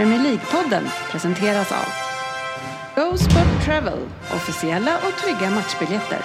Premier League-podden presenteras av Go Sport Travel, officiella och trygga matchbiljetter.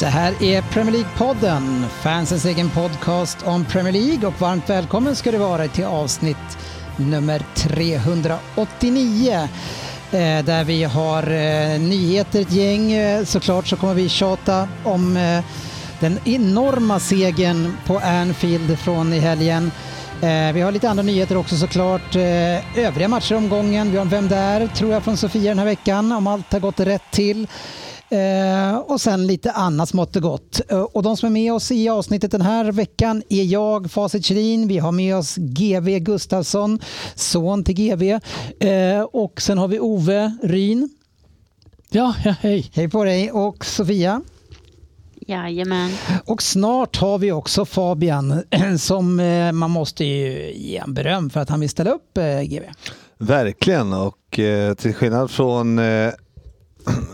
Det här är Premier League-podden, fansens egen podcast om Premier League, och varmt välkommen ska det vara till avsnitt nummer 389 där vi har nyheter, ett gäng. Såklart så kommer vi tjata om den enorma segern på Anfield från i helgen. Vi har lite andra nyheter också såklart, övriga matcher i omgången, vi har Vem där? Tror jag från Sofia den här veckan, om allt har gått rätt till. Och sen lite annat smått och gott. Och de som är med oss i avsnittet den här veckan är jag, Facit Kjellin. Vi har med oss G.V. Gustafsson, son till G.V. Och sen har vi Ove Ryn. Ja, hej. Hej på dig. Och Sofia. Jajamän. Och snart har vi också Fabian som man måste ju ge en beröm för att han vill ställa upp, G.V. Verkligen. Och till skillnad från...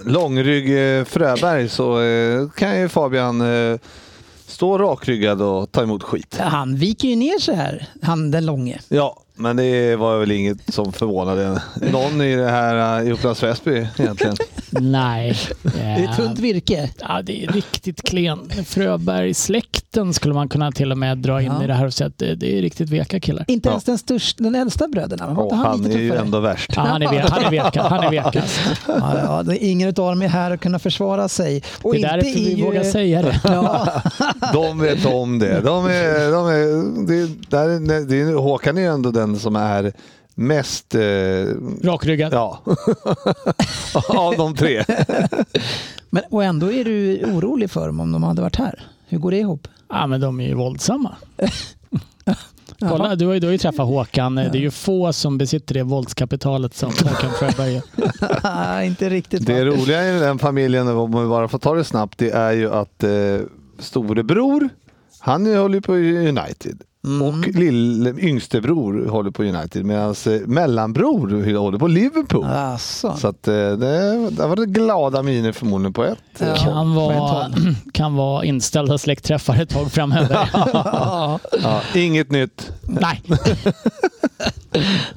långrygg Fröberg så kan ju Fabian stå rakryggad och ta emot skit. Han viker ju ner sig här, han den långe. Ja, men det var väl inget som förvånade någon i det här i Upplands Väsby egentligen. Nej. Det är tunt virke. Ja, det är riktigt klen. Fröberg-släkten skulle man kunna till och med dra in i det här och säga att det är riktigt veka killar. Inte ens den äldsta bröderna. Han är ju ändå värst. Ja, han är vekast. Ingen av dem är här och kunna försvara sig. Och det där är för vi vågar säga det. Ja. De vet om det. Håkan är ju ändå den som är mest... rakryggad. Ja, av de tre. Men, och ändå är du orolig för dem om de hade varit här. Hur går det ihop? Ja, men de är ju våldsamma. Kolla, du har ju träffat Håkan. Ja. Det är ju få som besitter det våldskapitalet som Håkan Fröberg. Inte riktigt. Det roliga i den familjen, om vi bara får ta det snabbt, det är ju att storebror, han håller på United. Mm. Och yngstebror håller på United, medan mellanbror håller på Liverpool. Alltså. Så att det var det glada miner förmodligen på ett. Ja. Kan vara inställda släktträffar ett tag framöver. Ja, inget nytt. Nej.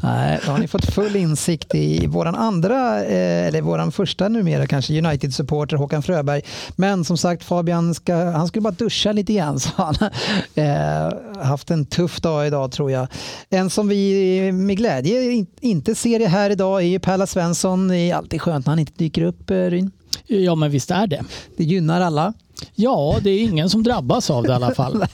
Nej, då har ni fått full insikt i våran andra, eller våran första numera kanske, United-supporter Håkan Fröberg. Men som sagt, Fabian skulle bara duscha lite grann, så han haft en tuff dag idag tror jag. En som vi med glädje inte ser här idag är ju Perla Svensson. Det är alltid skönt när han inte dyker upp, Ryn. Ja, men visst är det. Det gynnar alla. Ja, det är ingen som drabbas av det i alla fall.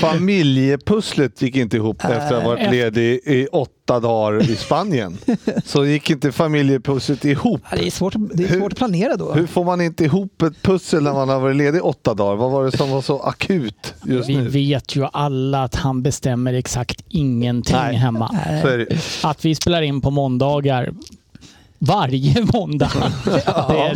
Familjepusslet gick inte ihop efter att ha varit ledig i 8 dagar i Spanien. Så gick inte familjepusslet ihop. Det är svårt att planera då. Hur får man inte ihop ett pussel när man har varit ledig i 8 dagar? Vad var det som var så akut just nu? Vi vet ju alla att han bestämmer exakt ingenting hemma. Att vi spelar in på måndagar. Varje måndag.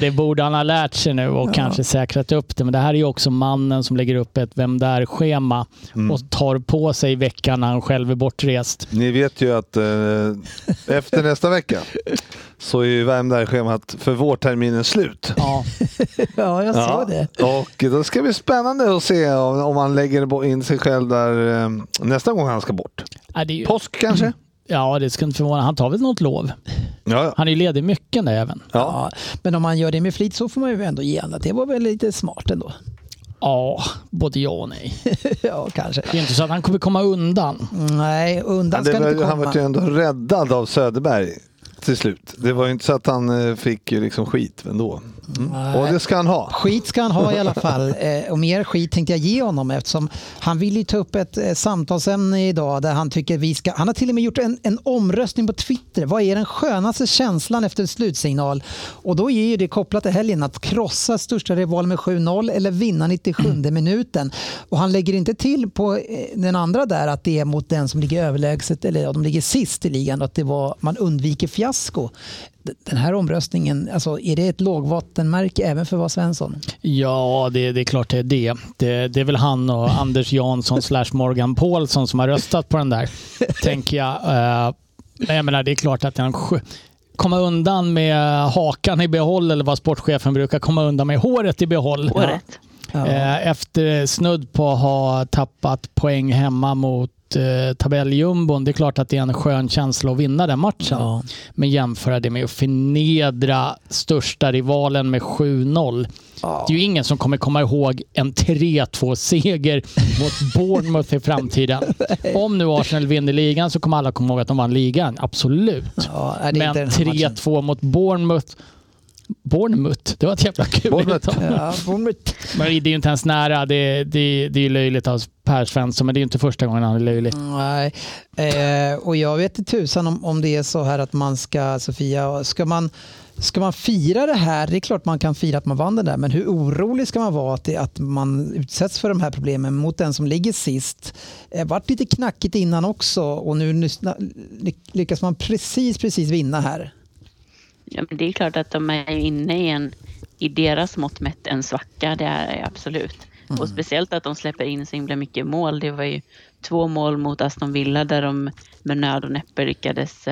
Det borde han ha lärt sig nu och kanske säkrat upp det. Men det här är ju också mannen som lägger upp ett Vem där-schema och tar på sig veckan när han själv är bortrest. Ni vet ju att efter nästa vecka så är ju Vem där-schemat för vårterminen slut. Ja, jag såg det. Och då ska det bli spännande att se om han lägger in sig själv där nästa gång han ska bort. Påsk kanske? Ja, det ska inte förvåna. Han tar väl något lov. Ja. Han är ju ledig mycket där även. Ja. Men om man gör det med flit så får man ju ändå ge att det var väl lite smart ändå. Ja, både ja och nej. Ja, kanske. Det är inte så att han kommer komma undan. Nej, undan ska inte komma. Han var ju ändå räddad av Söderberg till slut. Det var ju inte så att han fick ju liksom skit ändå. Mm. Och det ska han ha. Skit ska han ha i alla fall. Och mer skit tänkte jag ge honom, eftersom han vill ju ta upp ett samtalsämne idag där han tycker vi ska... Han har till och med gjort en omröstning på Twitter. Vad är den skönaste känslan efter slutsignal? Och då är ju det kopplat till helgen, att krossa största rival med 7-0 eller vinna 97:e minuten. Och han lägger inte till på den andra där att det är mot den som ligger överlägset eller de ligger sist i ligan, att det var man undviker fjärde. fiasko. Den här omröstningen, alltså, är det ett lågvattenmärke även för vad Svensson? Ja, det är klart det är det. Det är väl han och Anders Jansson / Morgan Paulsson som har röstat på den där, tänker jag. Jag menar, det är klart att han komma undan med hakan i behåll, eller vad sportchefen brukar, komma undan med håret i behåll. Håret. Ja. Efter snudd på att ha tappat poäng hemma mot tabelljumbon, det är klart att det är en skön känsla att vinna den matchen. Ja. Men jämföra det med att förnedra största rivalen med 7-0. Ja. Det är ju ingen som kommer komma ihåg en 3-2-seger mot Bournemouth i framtiden. Om nu Arsenal vinner ligan så kommer alla komma ihåg att de vann ligan. Absolut. Ja, men 3-2 mot Bournemouth, det var ett jävla kul. Bournemouth. Men det är ju inte ens nära. Det är löjligt av Per Svensson, men det är ju inte första gången han är löjlig. Nej. Och jag vet inte tusan om det är så här att man ska, Sofia, ska man fira det här? Det är klart man kan fira att man vann det där, men hur orolig ska man vara att man utsätts för de här problemen mot den som ligger sist? Det vart lite knackigt innan också, och nu lyckas man precis vinna här. Ja, men det är klart att de är inne i i deras mått mätt en svacka, det är absolut. Och speciellt att de släpper in så himla mycket mål. Det var ju 2 mål mot Aston Villa där de med nöd och näppe lyckades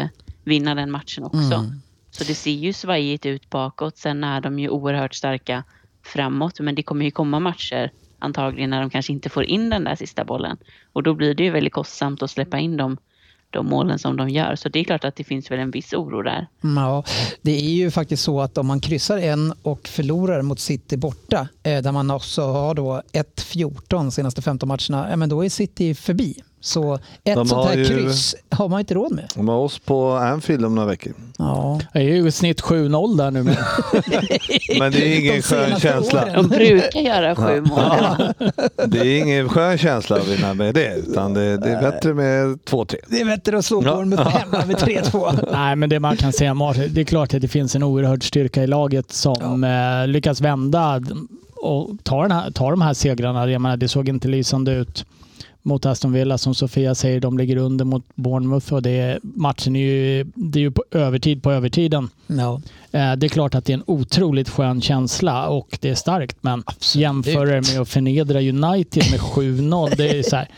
vinna den matchen också. Så det ser ju svajigt ut bakåt. Sen är de ju oerhört starka framåt, men det kommer ju komma matcher antagligen när de kanske inte får in den där sista bollen. Och då blir det ju väldigt kostsamt att släppa in dem. De målen som de gör. Så det är klart att det finns väl en viss oro där. Ja, det är ju faktiskt så att om man kryssar en och förlorar mot City borta, där man också har då 1-14 senaste 15 matcherna, men då är City förbi. Så ett sånt här kryss har man inte råd med. De har oss på Anfield om några veckor. Ja. Det är ju i snitt 7-0 där nu. Men det är ingen skön känsla. De brukar göra 7 mål. Ja. Det är ingen skön känsla att vinna med det. Utan det är bättre med 2-3. Det är bättre att slå på dem hemma med 3-2. Nej, men det man kan säga, Martin, det är klart att det finns en oerhörd styrka i laget som lyckas vända och ta de här segrarna. Jag menar, det såg inte lysande ut mot Aston Villa, som Sofia säger, de ligger under mot Bournemouth, och matchen är ju, det är ju på övertiden. No. Det är klart att det är en otroligt skön känsla och det är starkt, men jämföra med att förnedra United med 7-0, det är ju så här.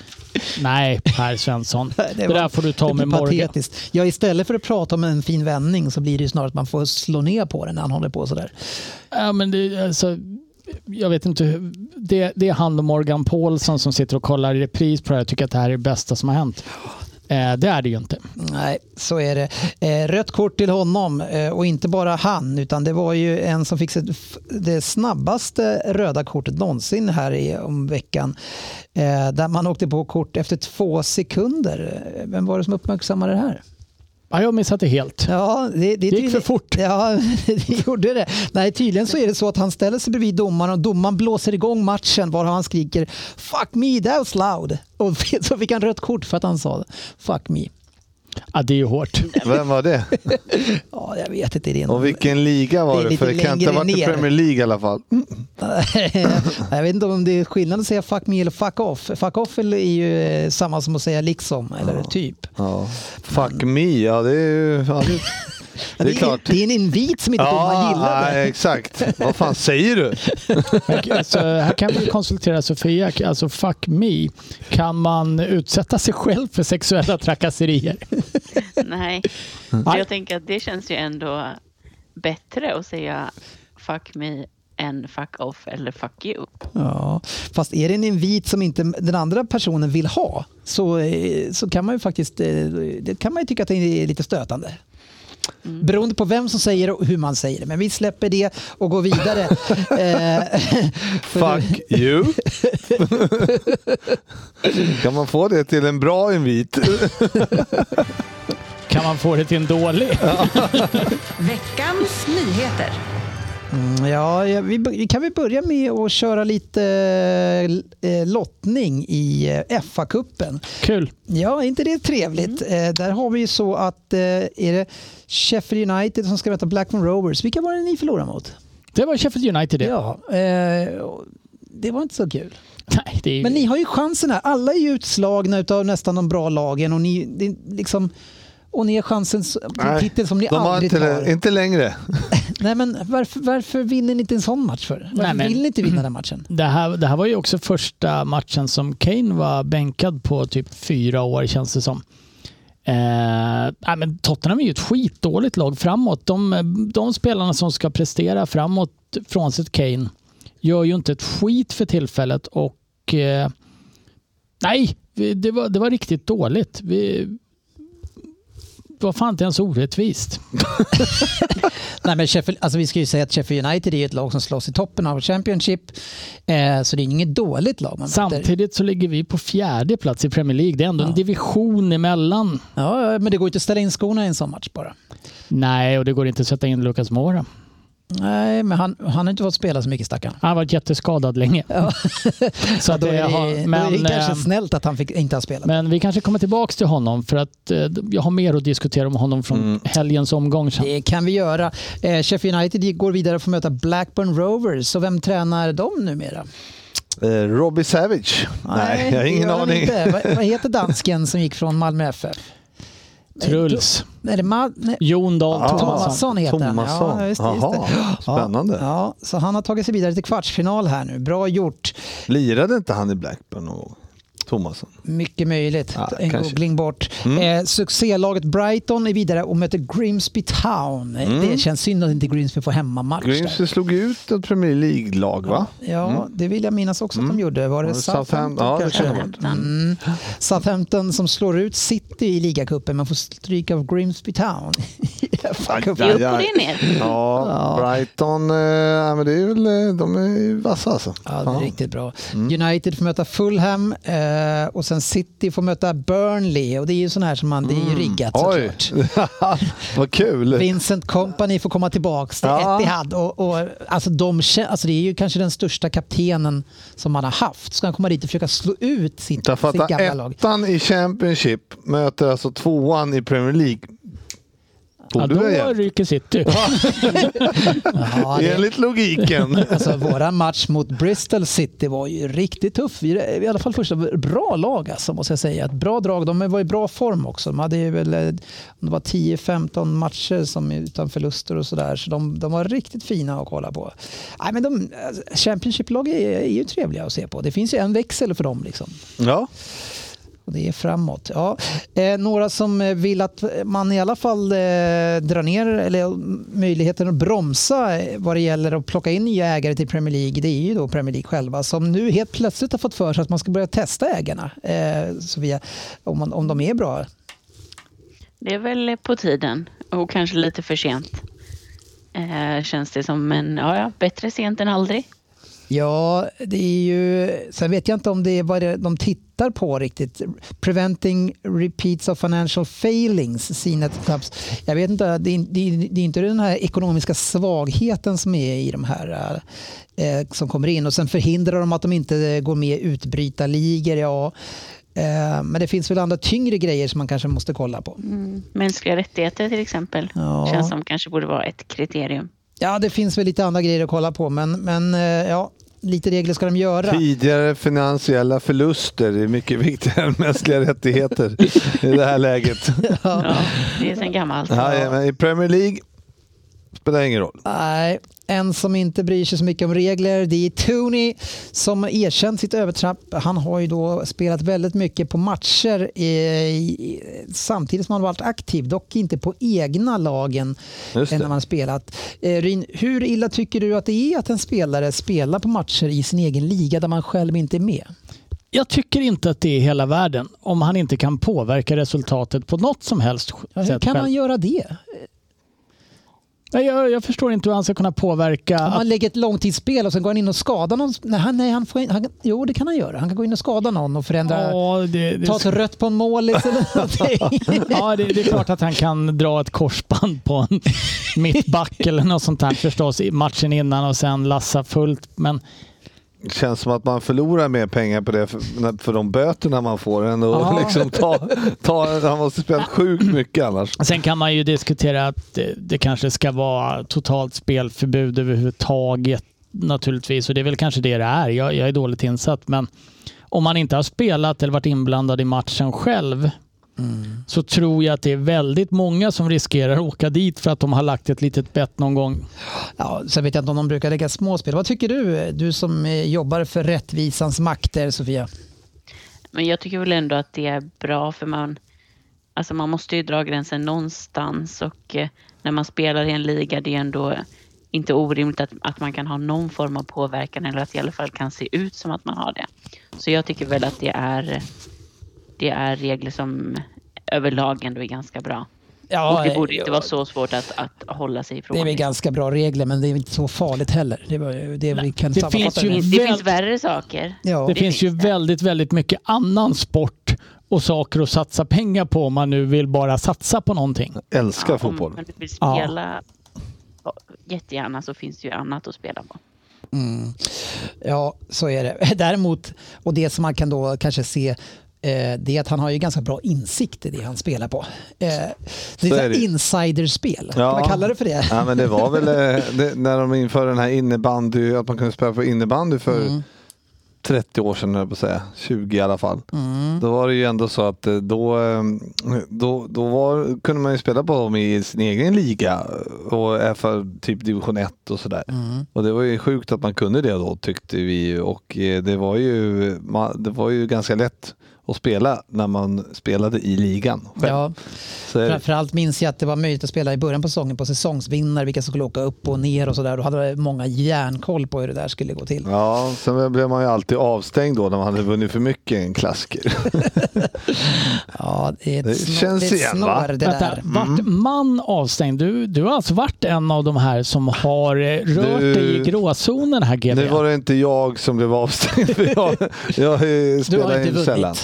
Nej, Per Svensson. Det där får du ta med Morgan. Ja, istället för att prata om en fin vändning så blir det ju snarare att man får slå ner på den när han håller på sådär. Ja, men det, alltså, jag vet inte, det är han och Morgan Paulsson som sitter och kollar i repris på det. Jag tycker att det här är det bästa som har hänt. Det är det ju inte. Nej, så är det. Rött kort till honom, och inte bara han, utan det var ju en som fick det snabbaste röda kortet någonsin här om veckan, där man åkte på kort efter 2 sekunder. Vem var det som uppmärksammade det här? Ja, jag missade helt. Ja, det gick för fort. Ja, det gjorde det. Nej, tydligen så är det så att han ställer sig bredvid domaren, och domaren blåser igång matchen var han skriker "Fuck me, that was loud." Och så fick han rött kort för att han sa "Fuck me." Ja, det är ju hårt. Vem var det? Ja, jag vet inte det. Och vilken liga var det? För det kan inte ha varit i Premier League i alla fall. Jag vet inte om det är skillnad att säga fuck me eller fuck off. Fuck off är ju samma som att säga liksom, eller typ. Ja. Fuck me, ja det är ju... Ja, det är klart. Det är en invit som inte man gillar. Nej, exakt. Vad fan säger du? Alltså, här kan vi konsultera Sofia. Alltså, fuck me. Kan man utsätta sig själv för sexuella trakasserier? Nej. Jag tänker att det känns ju ändå bättre att säga fuck me än fuck off eller fuck you. Ja, fast är det en invit som inte den andra personen vill ha, så kan man ju faktiskt, det kan man ju tycka att det är lite stötande. Mm. Beroende på vem som säger och hur man säger det. Men vi släpper det och går vidare. Fuck you. Kan man få det till en bra invit? Kan man få det till en dålig? Veckans nyheter. Ja, kan vi börja med att köra lite lottning i FA-cupen. Kul. Ja, inte det är trevligt. Där har vi ju så att är det Sheffield United som ska möta Blackburn Rovers. Vilka var det ni förlorade mot? Det var Sheffield United. Ja, det var inte så kul. Nej, det är... Men ni har ju chansen här. Alla är ju utslagna av nästan de bra lagen, och ni liksom... och ni har chansen titel som ni aldrig tar. Inte längre. Nej, men varför vinner ni inte en sån match för? Varför vill ni inte vinna den matchen? Det här var ju också första matchen som Kane var bänkad på typ 4 år, känns det som. Men Tottenham är ju ett skitdåligt lag framåt. De spelarna som ska prestera framåt från sitt Kane gör ju inte ett skit för tillfället. Och det var riktigt dåligt. Det var fan inte ens orättvist. Nej, men Sheffield, alltså vi ska ju säga att Sheffield United är ett lag som slåss i toppen av Championship. Så det är inget dåligt lag. Samtidigt så ligger vi på 4:e plats i Premier League. Det är ändå en division emellan. Ja, men det går inte att ställa in skorna i en sån match bara. Nej, och det går inte att sätta in Lucas Moura. Nej, men han har inte fått spela så mycket, stackaren. Han har varit jätteskadad länge. Så att då är det kanske snällt att han inte har spelat. Men vi kanske kommer tillbaka till honom, för att jag har mer att diskutera om honom från helgens omgång. Det kan vi göra. Sheffield United går vidare för att möta Blackburn Rovers. Så vem tränar dem numera? Robbie Savage. Nej, jag har ingen aning. Vad heter dansken som gick från Malmö FF? Truls. Jon Dahl Tomasson heter han. Ja, just det. Spännande. Ja, så han har tagit sig vidare till kvartsfinal här nu. Bra gjort. Lirade inte han i Blackburn och Tomasson? Mycket möjligt. Ja, en kanske. Googling bort. Succélaget Brighton är vidare och möter Grimsby Town. Det känns synd att inte Grimsby får hemmamatch. Grimsby slog ut ett Premier League-lag, va? Ja, det vill jag minnas också att de gjorde. Var det Southampton? Ja, det känner jag. Southampton som slår ut City i ligacupen, men får stryk av Grimsby Town. Brighton, men det är väl, de är vassa alltså. Ja, det är riktigt bra. United får möta Fulham. Och sen City får möta Burnley, och det är ju sån här som man, det är ju riggat såklart. Vad kul. Vincent Kompany får komma tillbaka till Etihad och alltså det är ju kanske den största kaptenen som man har haft. Ska han komma dit och försöka slå ut sitt gamla lag? Ettan i Championship möter alltså 2:an i Premier League. Då ryker City. Enligt logiken. Alltså, våran match mot Bristol City var ju riktigt tuff. I alla fall första bra lag, alltså, måste jag säga. Ett bra drag. De var i bra form också. De hade ju väl, det var 10-15 matcher som utan förluster och sådär. Så de var riktigt fina att kolla på. Nej, men Championship-lag är ju trevliga att se på. Det finns ju en växel för dem liksom. Ja. Det är framåt. Ja. Några som vill att man i alla fall drar ner eller möjligheten att bromsa vad det gäller att plocka in nya ägare till Premier League, det är ju då Premier League själva som nu helt plötsligt har fått för sig att man ska börja testa ägarna Sofia, om de är bra. Det är väl på tiden och kanske lite för sent. Känns det som, men bättre sent än aldrig. Ja, det är ju... Sen vet jag inte om det är vad de tittar på riktigt. Preventing repeats of financial failings. Jag vet inte, det är inte den här ekonomiska svagheten som är i de här som kommer in. Och sen förhindrar de att de inte går med utbrytarligor. Ja. Men det finns väl andra tyngre grejer som man kanske måste kolla på. Mänskliga rättigheter till exempel. Ja. Känns som kanske borde vara ett kriterium. Ja, det finns väl lite andra grejer att kolla på, men lite regler ska de göra. Tidigare finansiella förluster är mycket viktigare än mänskliga rättigheter i det här läget. Ja, det är sen gammalt. Ja, men i Premier League spelar ingen roll. Nej, en som inte bryr sig så mycket om regler, det är Tooney som erkänt sitt övertrapp. Han har ju då spelat väldigt mycket på matcher samtidigt som han varit aktiv, dock inte på egna lagen när man spelat. Ryn, hur illa tycker du att det är att en spelare spelar på matcher i sin egen liga där man själv inte är med? Jag tycker inte att det är hela världen om han inte kan påverka resultatet på något som helst sätt. Hur kan han göra det? Nej, jag förstår inte hur han ska kunna påverka. Om han lägger ett långtidsspel och sen går han in och skadar någon. Jo, det kan han göra. Han kan gå in och skada någon och förändra. Ta ett rött på en målis eller någonting. Ja, det är klart att han kan dra ett korsband på en mittback eller något sånt här förstås i matchen innan och sen lassa fullt. Men det känns som att man förlorar mer pengar på det för de böterna man får än att liksom han måste spela sjukt mycket annars. Sen kan man ju diskutera att det kanske ska vara totalt spelförbud överhuvudtaget naturligtvis, och det är väl kanske det är. Jag är dåligt insatt, men om man inte har spelat eller varit inblandad i matchen själv så tror jag att det är väldigt många som riskerar att åka dit för att de har lagt ett litet bett någon gång. Ja, så vet jag inte om de brukar lägga småspel. Vad tycker du, du som jobbar för rättvisans makter, Sofia? Men jag tycker väl ändå att det är bra, för man måste ju dra gränsen någonstans, och när man spelar i en liga, det är ändå inte orimligt att man kan ha någon form av påverkan, eller att det i alla fall kan se ut som att man har det. Så jag tycker väl att det är regler som överlag ändå är ganska bra. Ja, och det borde inte vara så svårt att hålla sig ifrån. Det är väl ganska bra regler, men det är inte så farligt heller. Det finns värre saker. Ja. Det finns väldigt, väldigt mycket annan sport och saker att satsa pengar på om man nu vill bara satsa på någonting. Jag älskar fotboll. Om man vill spela jättegärna, så finns det ju annat att spela på. Mm. Ja, så är det. Däremot, och det som man kan då kanske se, det är att han har ju ganska bra insikt i det han spelar på. Det är ett insiderspel. Ja. Vad kallar du för det? Ja, men det var väl när de införde den här innebandy, att man kunde spela på innebandy för 30 år sedan, på att säga 20 i alla fall. Mm. Då var det ju ändå så att kunde man ju spela på dem i sin egen liga och för typ division 1 och sådär. Mm. Och det var ju sjukt att man kunde det då, tyckte vi, och det var ju ganska lätt och spela när man spelade i ligan. Ja. Framförallt minns jag att det var möjligt att spela i början på säsongen på säsongsvinnare, vilka skulle åka upp och ner och sådär. Då hade många järnkoll på hur det där skulle gå till. Ja, sen blev man ju alltid avstängd då när man hade vunnit för mycket en klassiker. Ja, det känns igen, va? Det där. Vart man avstängd? Du har alltså varit en av de här som har rört dig i gråzonen här, GB. Det var det inte jag som blev avstängd. För jag spelade inte sällan.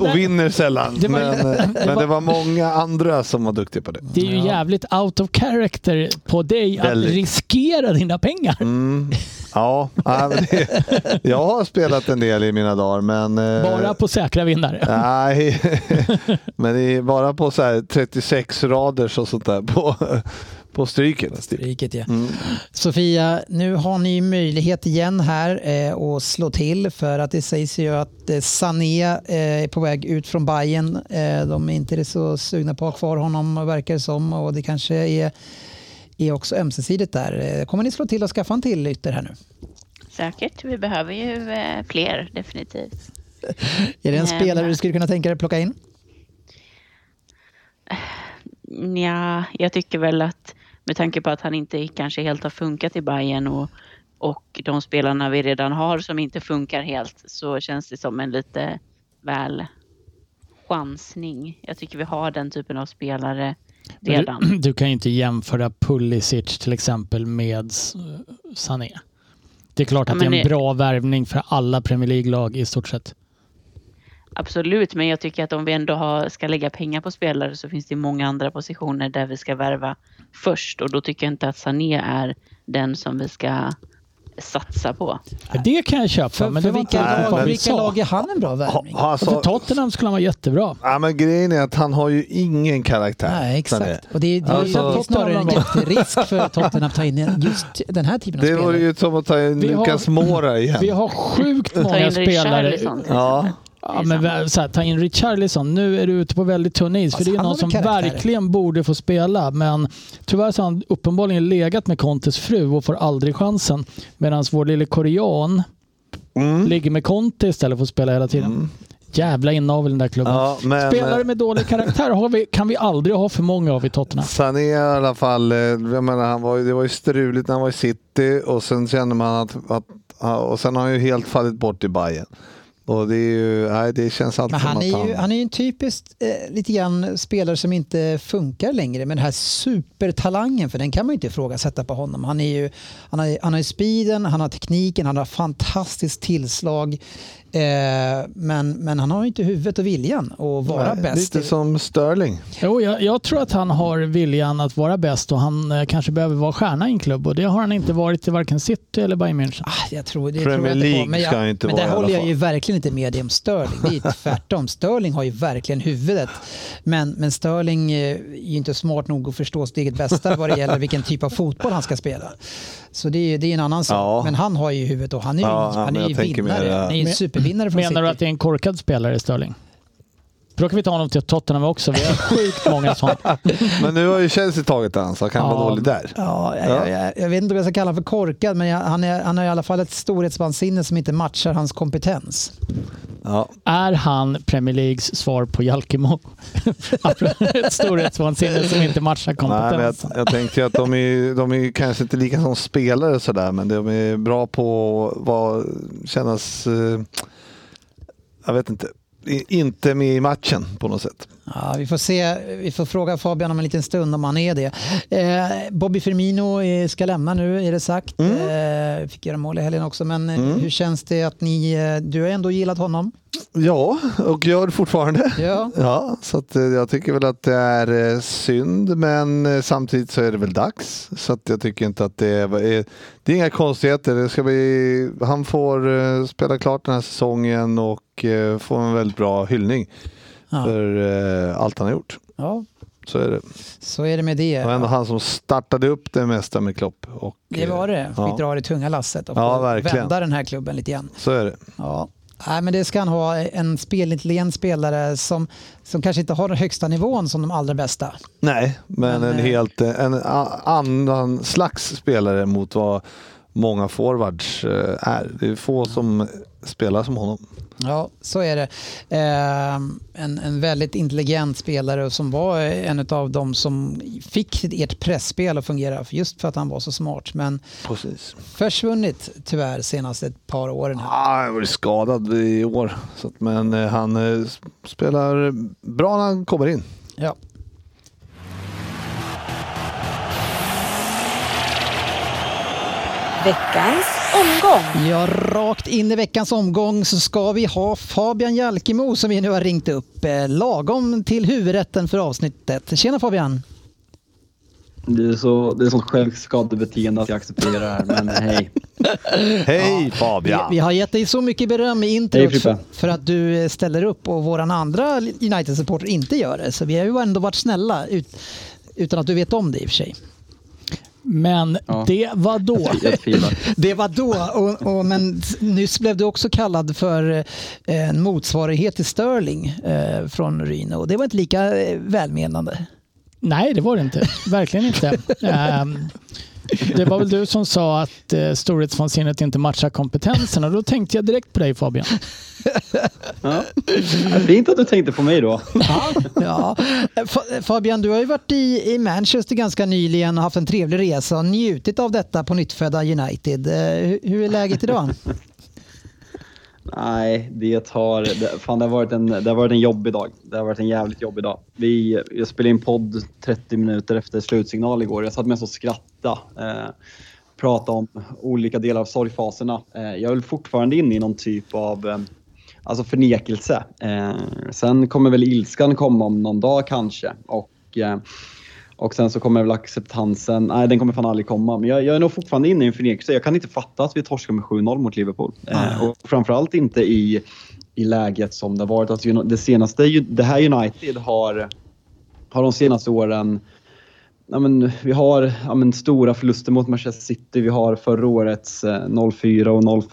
Och vinner sällan. Men det var många andra som var duktiga på det. Det är ju jävligt out of character på dig väldigt. Att riskera dina pengar. Mm. Ja, jag har spelat en del i mina dagar, men bara på säkra vinnare. Nej, men det är bara på så här 36 rader och sånt där på stryket, ja. Mm. Sofia, nu har ni möjlighet igen här att slå till, för att det sägs ju att Sané är på väg ut från Bayern. De är inte så sugna på att ha kvar honom, verkar det som, och det kanske är också ömsesidigt där. Kommer ni slå till och skaffa en till ytter här nu? Säkert, vi behöver ju fler, definitivt. Är det en spelare du skulle kunna tänka dig plocka in? Ja, jag tycker väl att med tanke på att han inte kanske helt har funkat i Bayern, och de spelarna vi redan har som inte funkar helt, så känns det som en lite väl chansning. Jag tycker vi har den typen av spelare redan. Du kan ju inte jämföra Pulisic till exempel med Sané. Det är klart att det är en bra värvning för alla Premier League-lag i stort sett. Absolut, men jag tycker att om vi ändå ska lägga pengar på spelare, så finns det många andra positioner där vi ska värva först. Och då tycker jag inte att Sané är den som vi ska satsa på. Det kan jag köpa. Vilka lag är han en bra värvning? För Tottenham skulle han vara jättebra. Ja, men grejen är att han har ju ingen karaktär. Nej, exakt. Och det är snarare en jätterisk för Tottenham att ta in just den här typen av spelare. Det var ju som att ta in Lucas Moura igen. Vi har sjukt många spelare. Ja. Ja, men så här, ta in Richarlison. Nu är du ute på väldigt tunn is, för det är någon som verkligen borde få spela, men tyvärr så har han uppenbarligen legat med Contes fru och får aldrig chansen, medan vår lille korean ligger med Conte istället för att spela hela tiden. Jävla inavel den där klubben. Ja, spelare med dålig karaktär kan vi aldrig ha för många av i Tottenham. Sané i alla fall, jag menar, det var ju struligt när han var i City, och sen känner man att och sen har han ju helt fallit bort i Bayern. Och det är ju, nej, det känns alltid som att han är ju en typiskt lite grann spelare som inte funkar längre, men den här supertalangen, för den kan man ju inte ifrågasätta på honom. Han har ju speeden, han har tekniken, han har fantastiskt tillslag, men han har ju inte huvudet och viljan att vara bäst. Lite som Sterling. Jo, jag tror att han har viljan att vara bäst, och han kanske behöver vara stjärna i en klubb, och det har han inte varit i varken City eller Bayern München. Premier League ska jag inte vara. Men där håller jag ju verkligen inte med om Sterling. Det är tvärtom. Sterling har ju verkligen huvudet. Men Sterling är ju inte smart nog att förstå sitt eget bästa vad det gäller vilken typ av fotboll han ska spela. Så det är en annan sak. Ja. Men han har ju huvudet, och han är ju vinnare. Han är ju supervinnare från City. Menar du att det är en korkad spelare, Sterling? Då kan vi ta honom till Tottenham också. Vi har sjukt många sånt. Men nu har ju Chelsea tagit han, så han kan vara dålig där. Ja, jag vet inte om jag ska kalla honom för korkad, men han har i alla fall ett storhetsvansinne som inte matchar hans kompetens. Ja. Är han Premier Leagues svar på Jalkimo? Ett storhetsvansinne som inte matchar kompetens. Nej, jag tänkte att de är kanske inte lika som spelare så där, men de är bra på vad kännas, jag vet inte med i matchen på något sätt. Ja, vi får fråga Fabian om en liten stund om han är det. Bobby Firmino ska lämna nu, är det sagt. Fick göra mål i helgen också, men hur känns det att du har ändå gillat honom? Ja, och gör fortfarande. Ja. Ja, så att jag tycker väl att det är synd, men samtidigt så är det väl dags. Så att jag tycker inte att det är inga konstigheter. Han får spela klart den här säsongen och få en väldigt bra hyllning för allt han har gjort. Ja. Så är det. Så är det med det. Och ändå han som startade upp det mesta med Klopp. Och, det var det. Fick dra det tunga lasset och vända den här klubben lite igen. Så är det. Ja. Nej, men det ska han ha, en spelintelligent spelare som kanske inte har den högsta nivån som de allra bästa. Nej, men en annan slags spelare mot vad många forwards är. Det är få som spelar som honom. Ja, så är det. En väldigt intelligent spelare som var en av de som fick ert pressspel att fungera just för att han var så smart. Men försvunnit tyvärr senaste ett par åren. Ja, jag var skadad i år. Men han spelar bra när han kommer in. Ja. Veckans omgång. Ja, rakt in i veckans omgång så ska vi ha Fabian Jalkemo som vi nu har ringt upp lagom till huvudrätten för avsnittet. Tjena Fabian! Det är så självskadebeteende att jag accepterar det här, men hej. Hej Fabian! Vi har gett dig så mycket beröm i introt för att du ställer upp och våran andra United-supporter inte gör det. Så vi har ju ändå varit snälla utan att du vet om det i och för sig. Men det var då. Det var då. Och, men nyss blev du också kallad för en motsvarighet till Sterling från Ryn. Och det var inte lika välmenande. Nej, det var det inte. Verkligen inte. Det var väl du som sa att storhetsvansinnet inte matchar kompetensen. Och då tänkte jag direkt på dig, Fabian. Ja. Fint att du tänkte på mig då. Ja. Fabian, du har ju varit i Manchester ganska nyligen och haft en trevlig resa och njutit av detta på nyttfödda United. Hur är läget idag? Nej, det har varit en jobbig dag. Det har varit en jävligt jobbig dag. Jag spelade in podd 30 minuter efter slutsignal igår. Jag satt med och skratta. Prata om olika delar av sorgfaserna. Jag är väl fortfarande inne i någon typ av förnekelse. Sen kommer väl ilskan komma om någon dag kanske. Och sen så kommer väl acceptansen. Nej, den kommer fan aldrig komma. Men jag är nog fortfarande inne i en förnekelse. Jag kan inte fatta att vi torskar med 7-0 mot Liverpool. Och framförallt inte i läget som det har varit. Alltså, det här United har de senaste åren... vi har stora förluster mot Manchester City. Vi har förra årets 0-4 och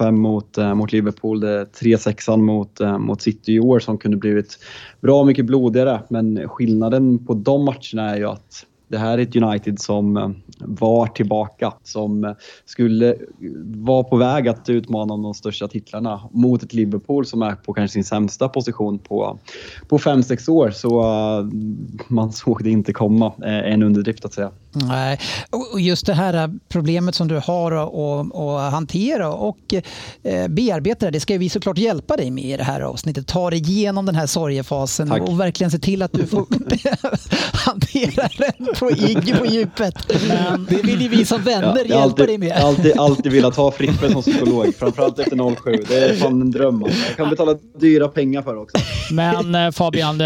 0-5 mot Liverpool. Det är 3-6 mot City i år som kunde blivit bra mycket blodigare. Men skillnaden på de matcherna är ju att det här är ett United som var tillbaka. Som skulle vara på väg att utmana de största titlarna mot ett Liverpool som är på kanske sin sämsta position på 5-6 år. Så man såg det inte komma. En underdrift att säga. Nej. Och just det här problemet som du har att hantera och bearbeta, det ska vi såklart hjälpa dig med i det här avsnittet. Ta dig igenom den här sorgefasen. Tack. Och verkligen se till att du får hantera den på djupet. Men det vill ju vi som vänner hjälpa dig med. Alltid vilja ta Frippe som psykolog, framförallt efter 07. Det är fan en dröm. Jag kan betala dyra pengar för det också. Men Fabian,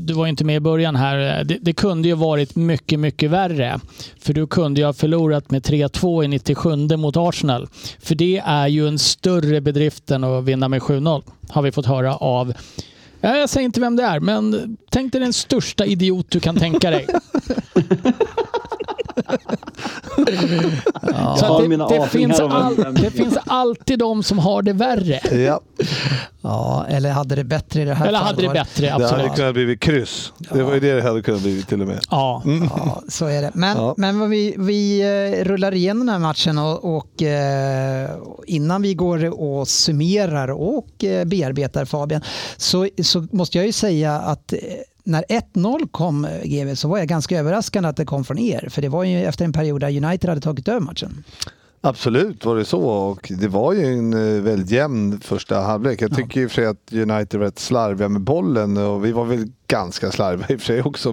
du var ju inte med i början här. Det kunde ju varit mycket värre. För du kunde ju ha förlorat med 3-2 i 97 mot Arsenal. För det är ju en större bedrift än att vinna med 7-0. Har vi fått höra av... Ja, jag säger inte vem det är, men tänk dig den största idiot du kan tänka dig. Ja. Så det finns alltid de som har det värre. Ja. Ja, eller hade det bättre i det här fallet. Eller hade det bättre, absolut. Det hade kunnat blivit kryss. Ja. Det var ju det hade kunnat blivit till och med. Ja, ja, så är det. Men, ja, men vi rullar igen den här matchen och innan vi går och summerar och bearbetar Fabian så måste jag ju säga att när 1-0 kom, GV, så var jag ganska överraskad att det kom från er. För det var ju efter en period där United hade tagit över matchen. Absolut var det så, och det var ju en väldigt jämn första halvlek. Jag tycker ju för sig att United var rätt slarviga med bollen, och vi var väl ganska slarviga i och för sig också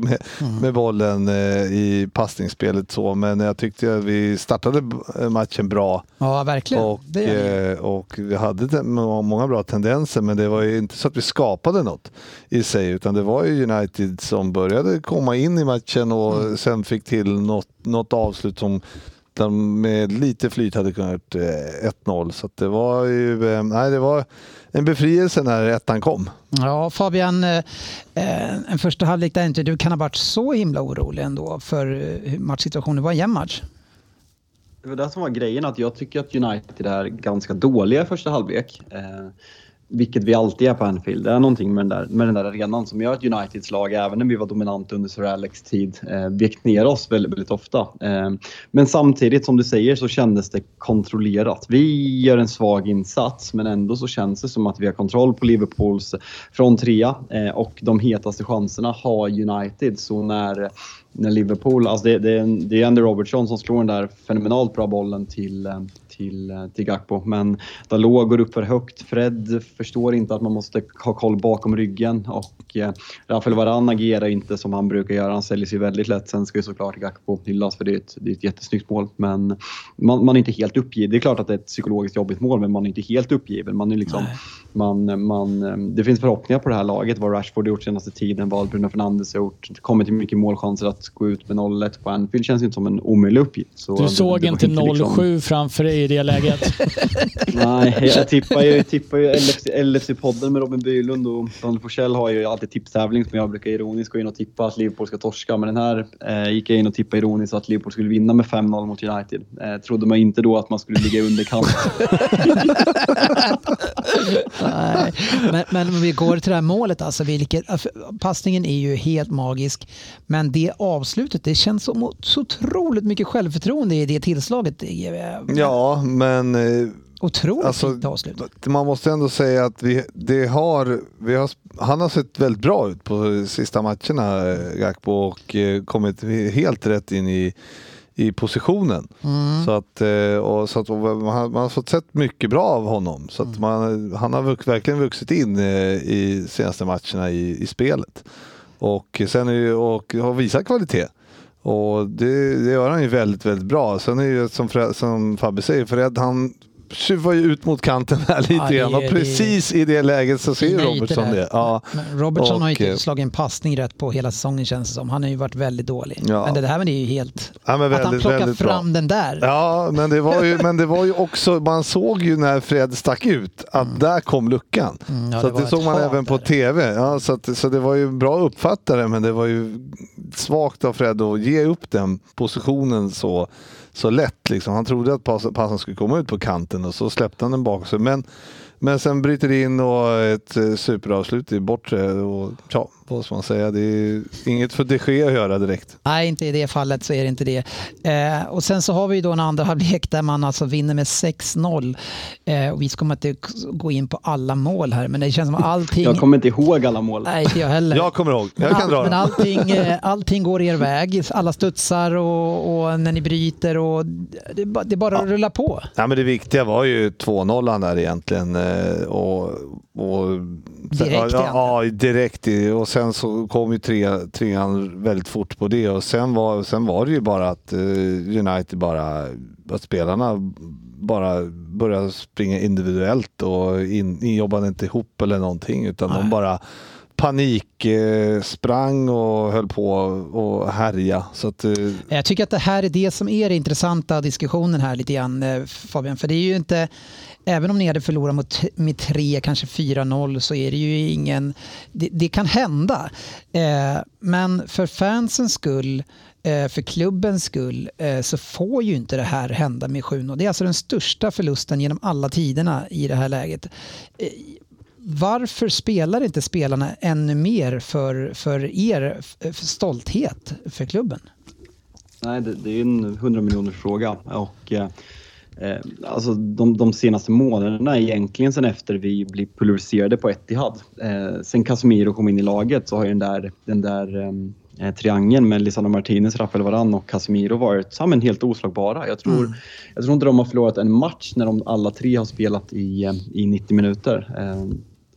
med bollen i passningsspelet så, men jag tyckte att vi startade matchen bra. Ja, verkligen. Och vi hade många bra tendenser, men det var ju inte så att vi skapade något i sig, utan det var ju United som började komma in i matchen och sen fick till något avslut som med lite flyt hade kunnat 1-0, så att det var ju det var en befrielse när ettan kom. Ja, Fabian, en första halvlek där inte du kan ha varit så himla orolig ändå för matchsituationen, var en jämn match. Det var det som var grejen, att jag tycker att United är ganska dåliga i första halvlek, vilket vi alltid är på Anfield. Det är någonting med den där arenan som gör att Uniteds lag, även när vi var dominanta under Sir Alex tid, vek ner oss väldigt, väldigt ofta. Men samtidigt, som du säger, så kändes det kontrollerat. Vi gör en svag insats, men ändå så känns det som att vi har kontroll på Liverpools från trea, och de hetaste chanserna har United. Så när Liverpool, alltså det är Andy Robertson som slår den där fenomenalt bra bollen till Gakpo, men Dalot går upp för högt. Fred förstår inte att man måste ha koll bakom ryggen, och Rafael Varane agerar inte som han brukar göra. Han säljer sig väldigt lätt. Sen ska ju såklart Gakpo hyllas, för det är ett jättesnyggt mål, men man är inte helt uppgiven. Det är klart att det är ett psykologiskt jobbigt mål, men man är inte helt uppgiven. Man är liksom, det finns förhoppningar på det här laget. Vad Rashford gjort senaste tiden, vad Bruno Fernandes gjort, det kommer till mycket målchanser. Att gå ut med 0-1 på Anfield känns inte som en omöjlig uppgift. Så du såg inte 0-7 liksom framför dig i det läget? Nej, jag tippar ju LFC-podden med Robin Bylund, och Daniel Forsell har ju alltid tipstävling som jag brukar ironiskt gå in och tippa att Liverpool ska torska. Men den här gick jag in och tippade ironiskt att Liverpool skulle vinna med 5-0 mot United. Trodde man inte då att man skulle ligga under kanten. Nej, men om vi går till det här målet, alltså, passningen är ju helt magisk, men det avslutet, det känns som så otroligt mycket självförtroende i det tillslaget. Ja, men otroligt, alltså, avslut. Man måste ändå säga att han har sett väldigt bra ut på sista matcherna, Gakpo, och kommit helt rätt in i positionen. Så att man har fått sett mycket bra av honom, så att han har verkligen vuxit in i senaste matcherna i spelet, och sen har visat kvalitet, och det gör han ju väldigt, väldigt bra. Sen är ju som Fabbe säger, Fred, han tjuvar ju ut mot kanten här lite grann, och precis i det läget så ser Robertson det. Ja. Robertson har ju inte slagit en passning rätt på hela säsongen, känns det som. Han har ju varit väldigt dålig. Ja. Men det här är ju helt... Ja, men väldigt, att han plockar fram bra den där. Ja, men det var ju också... Man såg ju när Fred stack ut att där kom luckan. Ja, så det såg man även på tv. Ja, så det var ju bra uppfattare, men det var ju svagt av Fred att ge upp den positionen så lätt liksom. Han trodde att passen skulle komma ut på kanten, och så släppte han den bak sig. Men sen bryter det in, och ett superavslut är bortre. Och ja, vad ska man säga? Det är inget för det sker att göra direkt. Nej, inte i det fallet så är det inte det. Och sen så har vi då en andra halvlek där man alltså vinner med 6-0. Och vi kommer inte gå in på alla mål här, men det känns som allting... Jag kommer inte ihåg alla mål. Nej, inte jag heller. Jag kommer ihåg. Jag kan dra. Men allting går er väg. Alla studsar och när ni bryter, och det bara rullar på. Ja, men det viktiga var ju 2-0 där egentligen. Och direkt, direkt, och sen så kom ju trean väldigt fort på det, och sen var det ju bara att United att spelarna bara började springa individuellt och jobbade inte ihop eller någonting, utan de bara paniksprang och höll på och härja. Så att, jag tycker att det här är det som är den intressanta diskussionen här lite grann, Fabian, för det är ju inte, även om ni hade förlorat med 3, kanske 4-0, så är det ju ingen, det kan hända, men för fansens skull för klubbens skull så får ju inte det här hända med 7-0. Det är alltså den största förlusten genom alla tiderna i det här läget. Varför spelar inte spelarna ännu mer för er för stolthet för klubben? Nej, det är en 100 miljoners fråga och alltså de senaste månaderna egentligen sen efter vi blev pulveriserade på Etihad. Sen Casemiro kom in i laget så har ju den där triangeln med Lisandro Martinez, Rafael Varane och Casemiro varit samman helt oslagbara. Jag tror inte de har förlorat en match när de alla tre har spelat i 90 minuter.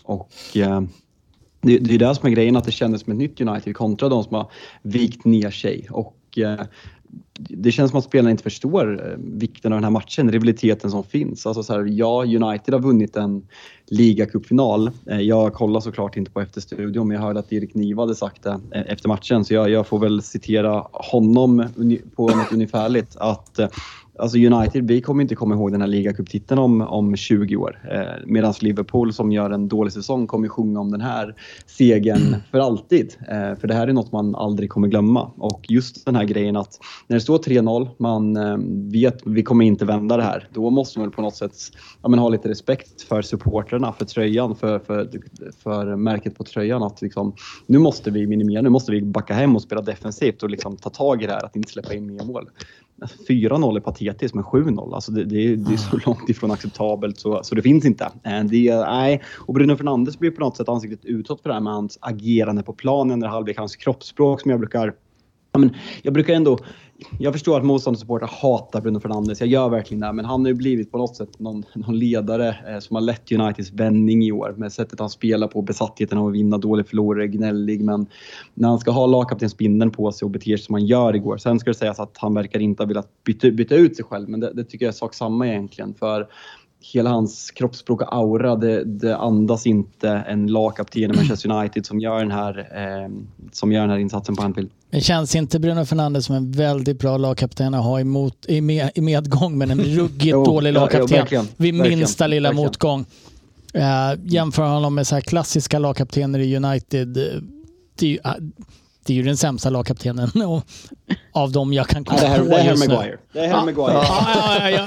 Och det är där som är grejen, att det kändes som ett nytt United kontra de som har vikt ner sig. Och det känns som att spelarna inte förstår vikten av den här matchen, rivaliteten som finns. Alltså så här, ja, United har vunnit en ligacupfinal. Jag kollar såklart inte på efterstudion, men jag hörde att Erik Niva hade sagt det efter matchen. Så jag får väl citera honom på något ungefärligt. Att, alltså United, vi kommer inte komma ihåg den här ligacuptiteln om 20 år. Medan Liverpool som gör en dålig säsong kommer sjunga om den här segern för alltid. För det här är något man aldrig kommer glömma. Och just den här grejen att när det står 3-0, man vet att vi kommer inte vända det här. Då måste man på något sätt ha lite respekt för supporterna, för tröjan, för märket på tröjan. Att liksom, nu måste vi minimera, nu måste vi backa hem och spela defensivt och liksom ta tag i det här, att inte släppa in mer mål. 4-0 är patetiskt, men 7-0, alltså det är så långt ifrån acceptabelt så det finns inte. Och Bruno Fernandes blir på något sätt ansiktet utåt för det här med hans agerande på planen när halvlek, hans kroppsspråk som jag brukar ändå. Jag förstår att motståndarsupportrar hatar Bruno Fernandes. Jag gör verkligen det. Men han har ju blivit på något sätt någon ledare som har lett Uniteds vändning i år. Med sättet han spelar på, besattheten av att vinna, dålig förlorare, gnällig. Men när han ska ha lagkaptensbindeln på sig och beter sig som han gör igår. Sen ska det sägas att han verkar inte ha velat byta ut sig själv. Men det tycker jag är sak samma egentligen. För hela hans kroppsspråk och aura, det andas inte en lagkapten i Manchester United som gör den här insatsen på Anfield. Det känns inte Bruno Fernandes som en väldigt bra lagkapten att ha i medgång, men en ruggigt dålig lagkapten vid minsta lilla motgång. Jämför honom med så här klassiska lagkaptener i United. Det är ju den sämsta lagkaptenen av dem jag kan komma på just nu. Det är Harry Maguire.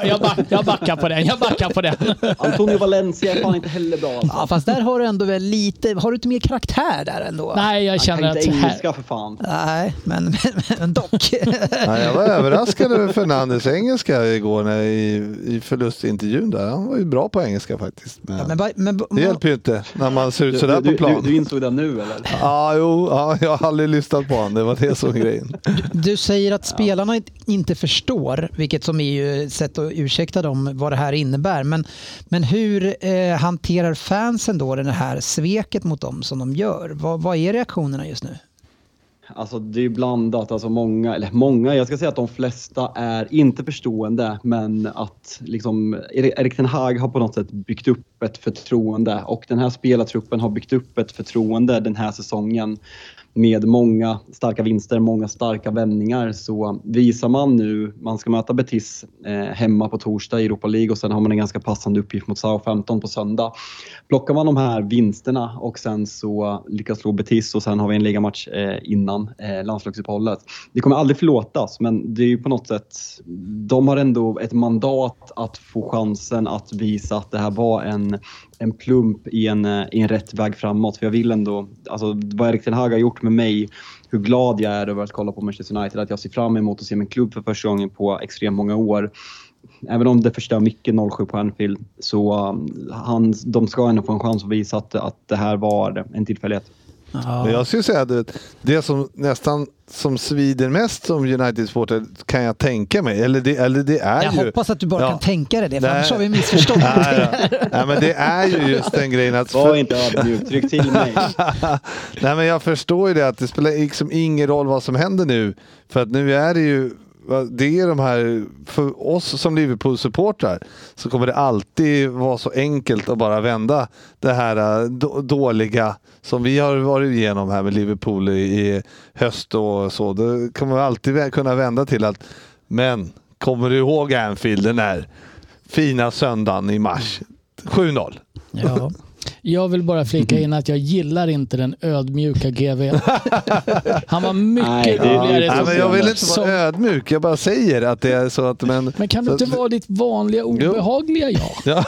Jag backar på den. Antonio Valencia är fan inte heller bra. Alltså. Ja, fast där har du ändå väl lite... Har du inte mer karaktär där ändå? Nej, jag känner att... engelska för fan. Nej, men dock. Ja, jag var överraskad över Fernandes engelska igår i förlustintervjun där. Han var ju bra på engelska faktiskt. Men det hjälper ju inte när man ser ut sådär på plan. Du insåg det nu, eller? Jag har aldrig lyssnat på han. Det var det som grejen. Du säger att spelarna inte förstår, vilket som är ju sätt att ursäkta dem vad det här innebär, men hur hanterar fansen då det här sveket mot dem som de gör? Vad är reaktionerna just nu? Alltså det är blandat, alltså många, jag ska säga att de flesta är inte förstående, men att liksom Erik ten Hag har på något sätt byggt upp ett förtroende och den här spelartruppen har byggt upp ett förtroende den här säsongen med många starka vinster, många starka vändningar. Så visar man nu, man ska möta Betis hemma på torsdag i Europa League och sen har man en ganska passande uppgift mot Southampton på söndag. Plockar man de här vinsterna och sen så lyckas slå Betis och sen har vi en ligamatch innan landslagsuppehållet. Det kommer aldrig förlåtas, men det är ju på något sätt, de har ändå ett mandat att få chansen att visa att det här var en plump i en rätt väg framåt. För jag vill ändå, alltså vad Erik ten Hag har gjort med mig, hur glad jag är över att kolla på Manchester United, att jag ser fram emot att se min klubb för första gången på extremt många år. Även om det förstör mycket 0-7 på Anfield, så de ska ändå få en chans att visa att det här var en tillfällighet. Ja. Jag skulle säga att det som nästan som svider mest som United-supporter kan jag tänka mig, eller det är jag ju... Jag hoppas att du bara kan tänka dig det, för annars har vi missförstått det. Nej, men det är ju just den grejen att... Var inte ödmjuk, tryck till mig. Nej, men jag förstår ju det, att det spelar liksom ingen roll vad som händer nu, för att nu är det ju... Det är de här, för oss som Liverpool-supportrar så kommer det alltid vara så enkelt att bara vända det här dåliga som vi har varit igenom här med Liverpool i höst och så. Det kommer vi alltid kunna vända till att, men kommer du ihåg Anfield den här fina söndagen i mars? 7-0. Ja. Jag vill bara flika in att jag gillar inte den ödmjuka GV. Han var mycket roligare. Nej, men jag vill inte vara ödmjuk. Jag bara säger att det är så att... Men kan du inte vara ditt vanliga obehagliga jag?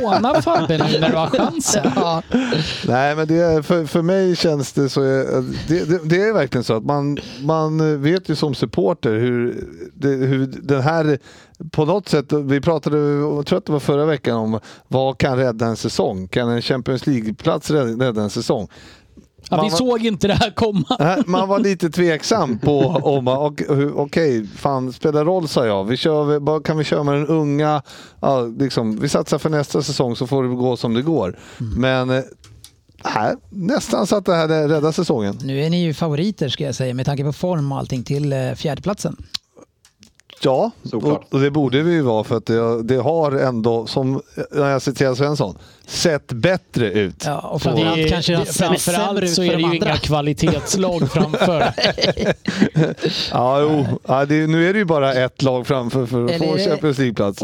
Håna Fabian när du har chansen. Ja. Nej, men det, för mig känns det så... Det är verkligen så att man vet ju som supporter hur den här... På något sätt, vi pratade, jag tror att det var förra veckan, om vad kan rädda en säsong? Kan en Champions League-plats rädda en säsong? Ja, vi såg inte det här komma. Man var lite tveksam på om okej, fan, spelar roll, sa jag. Kan vi köra med den unga? Ja, liksom, vi satsar för nästa säsong så får det gå som det går. Mm. Men... Nej, nästan så att det här räddar säsongen. Nu är ni ju favoriter, ska jag säga, med tanke på form och allting till fjärdeplatsen. Ja, och det borde vi ju vara, för att det har ändå, som när jag citerar Svensson, sett bättre ut. Ja, och framförallt så är det ju inga kvalitetslag framför. Ja, jo. Ja, nu är det ju bara ett lag framför för att få Champions League-plats.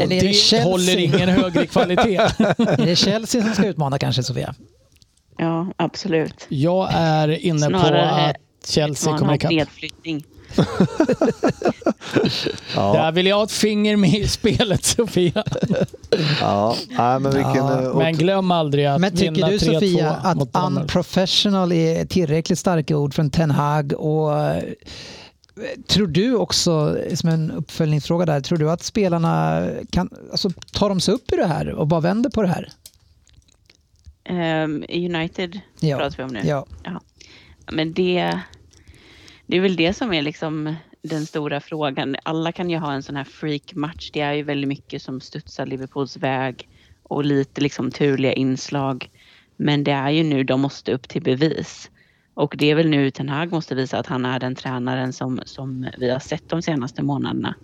Det håller ingen högre kvalitet. Är det Chelsea som ska utmana kanske, Sofia? Ja, absolut. Jag är inne på att Chelsea kommer ikapp. Ja. Där vill jag ha ett finger med i spelet, Sofia. Ja, men men glöm aldrig att vinna 3-2. Men tycker du, Sofia, att unprofessional är tillräckligt starka ord från Ten Hag? Och tror du också, som en uppföljningsfråga där, tror du att spelarna kan, alltså, tar de sig upp i det här och bara vänder på det här? United pratar vi om nu. Ja. Ja. Men det är väl det som är liksom den stora frågan. Alla kan ju ha en sån här freak-match. Det är ju väldigt mycket som studsar Liverpools väg och lite liksom turliga inslag. Men det är ju nu de måste upp till bevis. Och det är väl nu Ten Hag måste visa att han är den tränaren som vi har sett de senaste månaderna.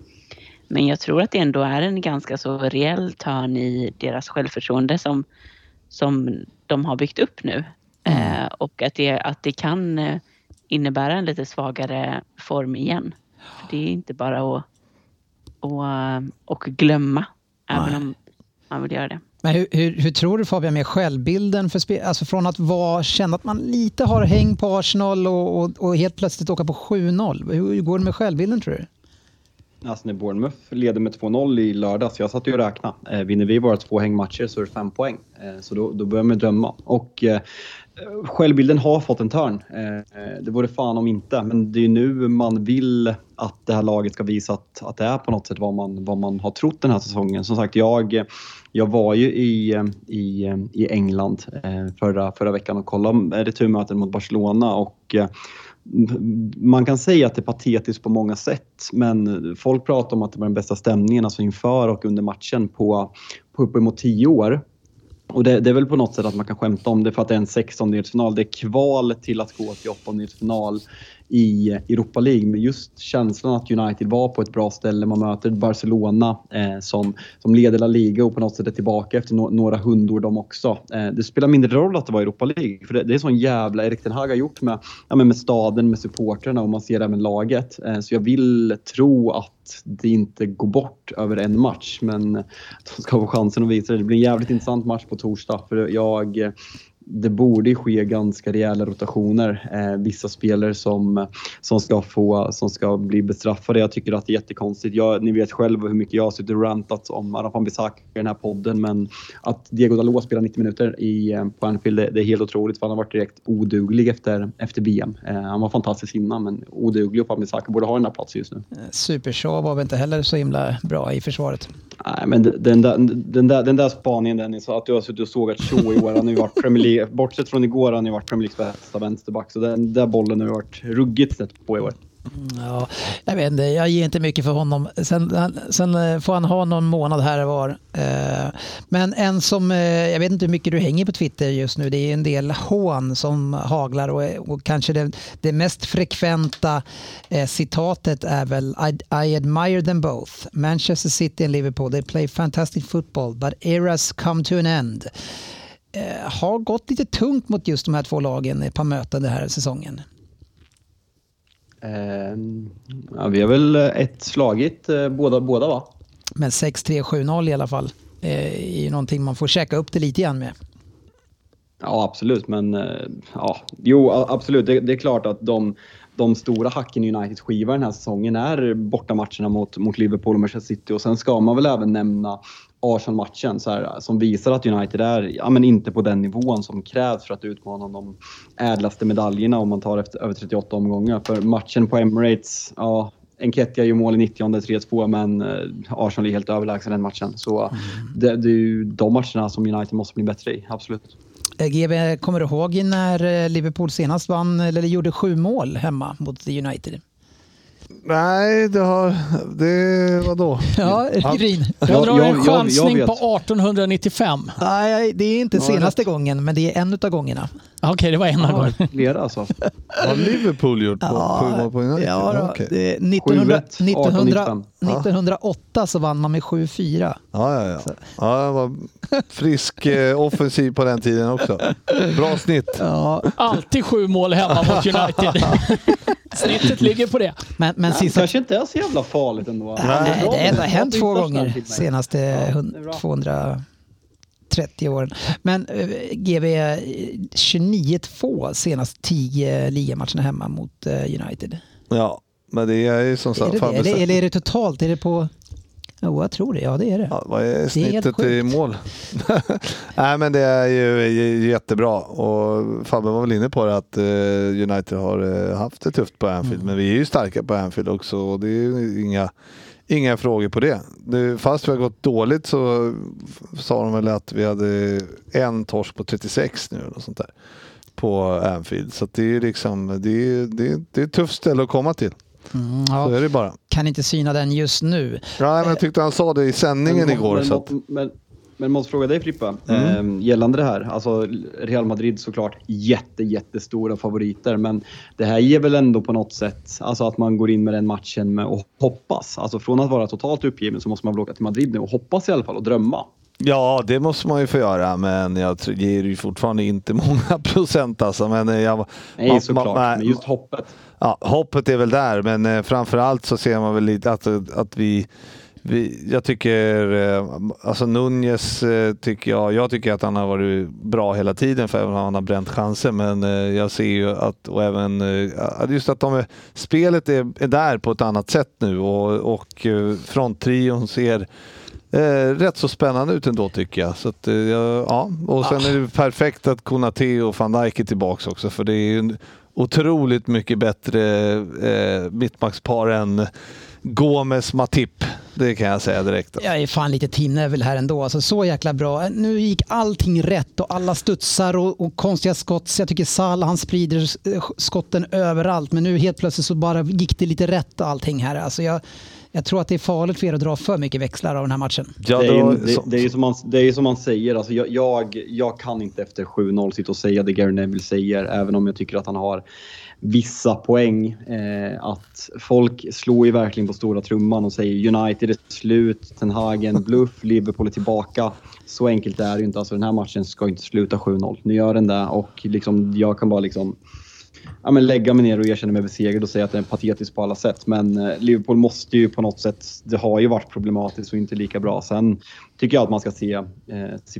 Men jag tror att det ändå är en ganska så rejäl törn i deras självförtroende som de har byggt upp nu. Och att det kan innebära en lite svagare form igen. För det är inte bara att glömma. Nej. Även om man vill göra det. Men hur tror du, Fabian, med självbilden för alltså från att känna att man lite har häng på Arsenal och helt plötsligt åka på 7-0? Hur går det med självbilden, tror du? Alltså när Bournemouth leder med 2-0 i lördags, jag satt ju och räknade. Vinner vi bara 2 hängmatcher så är det 5 poäng. Så då börjar man drömma. Och självbilden har fått en törn. Det vore fan om inte. Men det är ju nu man vill att det här laget ska visa att det är på något sätt vad man har trott den här säsongen. Som sagt, jag var ju i England förra veckan och kollade returmöten mot Barcelona, och man kan säga att det är patetiskt på många sätt, men folk pratar om att det var den bästa stämningen, alltså inför och under matchen på uppemot 10 år. Och det är väl på något sätt att man kan skämta om det, för att det är en 16-delsfinal. Det är kval till att gå till 8-delsfinal i Europa League. Men just känslan att United var på ett bra ställe. Man möter Barcelona som leder La Liga och på något sätt är tillbaka efter några hundår de också. Det spelar mindre roll att det var Europa League. För det är sån jävla Erik ten Hag har gjort med staden, med supporterna, och man ser även laget. Så jag vill tro att det inte går bort över en match, men de ska få chansen att visa det. Det blir en jävligt intressant match på torsdag, för det borde ske ganska rejäla rotationer. Vissa spelare som ska bli bestraffade. Jag tycker att det är jättekonstigt. Ni vet själv hur mycket jag har suttit och rantat om Arafan Bisak i den här podden. Men att Diego Dalot spelar 90 minuter på Anfield, det är helt otroligt. För han har varit direkt oduglig efter BM. Han var fantastisk innan, men oduglig, och Arafan Bisak borde ha den här platsen just nu. Supershow var väl inte heller så himla bra i försvaret. Nej, men den där spaningen, Dennis, att du har suttit och sågat show i år. Han har ju varit Premier League. Bortsett från igår har ni varit Premier Leagues bästa vänsterback, så den där bollen har varit ruggigt sett på i år. Ja, jag vet inte, jag ger inte mycket för honom. Sen får han ha någon månad här och var. Men en som, jag vet inte hur mycket du hänger på Twitter just nu, det är en del hån som haglar, och kanske det mest frekventa citatet är väl I admire them both. Manchester City and Liverpool, they play fantastic football, but eras come to an end. Har gått lite tungt mot just de här två lagen i ett par möten den här säsongen. Vi har väl ett slagit båda va? Men 6-3, 7-0 i alla fall är ju någonting man får käka upp det lite igen med. Ja, absolut. Men ja, jo, absolut. Det är klart att de stora hacken i Uniteds skiva den här säsongen är bortamatcherna mot Liverpool och Manchester City. Och sen ska man väl även nämna Arsenal-matchen så här, som visar att United är inte på den nivån som krävs för att utmana de ädlaste medaljerna om man tar efter över 38 omgångar. För matchen på Emirates, ja, Enketia gör mål i 90:e, 3-2, men Arsenal är helt överlägsen den matchen. Så det är ju de matcherna som United måste bli bättre i, absolut. GB, kommer du ihåg när Liverpool senast vann eller gjorde 7 mål hemma mot United? Nej, det var då. Ja, Ryn. Jag drar en chansning på 1895. Nej, det är inte senaste gången, men det är en utav gångerna. Okej, det var en av gångerna. Flera alltså. Har Liverpool gjort på United? Ja, okay. 1908 så vann man med 7-4. Ja, jag var frisk offensiv på den tiden också. Bra snitt. Ja. Alltid 7 mål hemma mot United. Snittet ligger på det. Men nej, sista... kanske inte är så jävla farligt ändå. Nej, det har hänt 2 gånger de senaste 230 åren. Men GB 29-2 senast 10 ligamatcherna hemma mot United. Ja, men det är ju som sagt... Eller är det totalt? Är det på... Jo, jag tror det. Ja, det är det. Ja, vad är snittet i mål? Nej, men det är ju jättebra. Och Fabian var väl inne på det att United har haft det tufft på Anfield. Men vi är ju starka på Anfield också. Och det är ju inga frågor på det. Fast vi har gått dåligt så sa de väl att vi hade en torsk på 36 nu och sånt där på Anfield. Så det är ju liksom det är ett tufft ställe att komma till. Så är det bara. Kan inte syna den just nu. Ja, men jag tyckte han sa det i sändningen igår. Men måste fråga dig, Frippa, gällande det här. Alltså Real Madrid såklart jättestora favoriter, men det här ger väl ändå på något sätt, alltså att man går in med den matchen med och hoppas. Alltså från att vara totalt uppgiven så måste man åka till Madrid nu och hoppas i alla fall och drömma. Ja, det måste man ju få göra, men jag ger ju fortfarande inte många procent alltså, men men just hoppet. Ja, hoppet är väl där, men framförallt så ser man väl lite att vi jag tycker alltså Nunez tycker jag tycker att han har varit bra hela tiden för han har bränt chanser, men jag ser ju att och även just att spelet är där på ett annat sätt nu och fronttrion ser rätt så spännande ut ändå tycker jag. Så att, ja. Och sen är det perfekt att Konate och Van Dijk är tillbaka också, för det är ju en otroligt mycket bättre mittbackspar än Gomes Matip. Det kan jag säga direkt. Jag är fan lite tinnevel här ändå. Alltså, så jäkla bra. Nu gick allting rätt och alla studsar och konstiga skott. Så jag tycker Salah, han sprider skotten överallt. Men nu helt plötsligt så bara gick det lite rätt allting här. Alltså jag tror att det är farligt för er att dra för mycket växlar av den här matchen. Ja, det är ju som man säger. Alltså jag kan inte efter 7-0 sitta och säga det Gary Neville säger. Även om jag tycker att han har vissa poäng. Att folk slår ju verkligen på stora trumman och säger United är slut, Ten Hag är en bluff, Liverpool är tillbaka. Så enkelt är det ju inte. Alltså den här matchen ska inte sluta 7-0. Nu gör den där och liksom, jag kan bara liksom... Ja, men lägga mig ner och erkänna mig besegrad och säga att det är patetiskt på alla sätt. Men Liverpool måste ju på något sätt, det har ju varit problematiskt och inte lika bra. Sen tycker jag att man ska se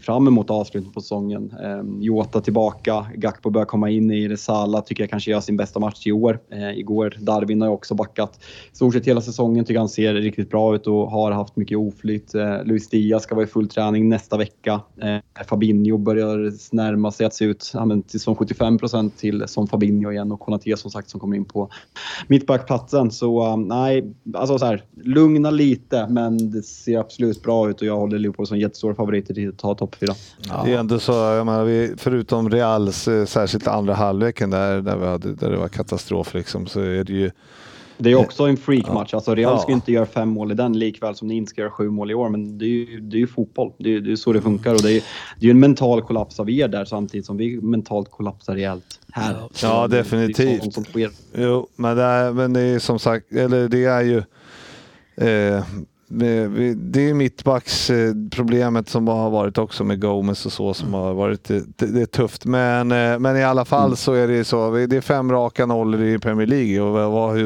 fram emot avslutningen på säsongen. Jota tillbaka, Gakpo börjar komma in i det. Salah tycker jag kanske gör sin bästa match i år. Igår, Darwin har ju också backat. Stort sett hela säsongen tycker han ser riktigt bra ut och har haft mycket oflytt. Luis Diaz ska vara i full träning nästa vecka. Fabinho börjar närma sig att se ut som 75% till som Fabinho igen. Och Konate som sagt som kommer in på mittbackplatsen. Så nej, alltså så här, lugna lite, men det ser absolut bra ut och jag håller Liverpool som jättestora favoriter till att ta topp 4. Ja. Det är ändå så, jag menar, förutom Reals särskilt andra halvleken där det var katastrof liksom, så är det ju... Det är också en freakmatch. Alltså Real ska inte göra 5 mål i den likväl som ni inte ska göra 7 mål i år. Men det är ju fotboll. Det är så det funkar. Och det är en mental kollaps av er där samtidigt som vi mentalt kollapsar rejält här. Ja, definitivt. Jo, men det är som sagt... Eller det är ju... det är mittbacksproblemet som har varit också med Gomes och så som har varit det är tufft, men i alla fall så är det så, det är 5 raka nollor i Premier League och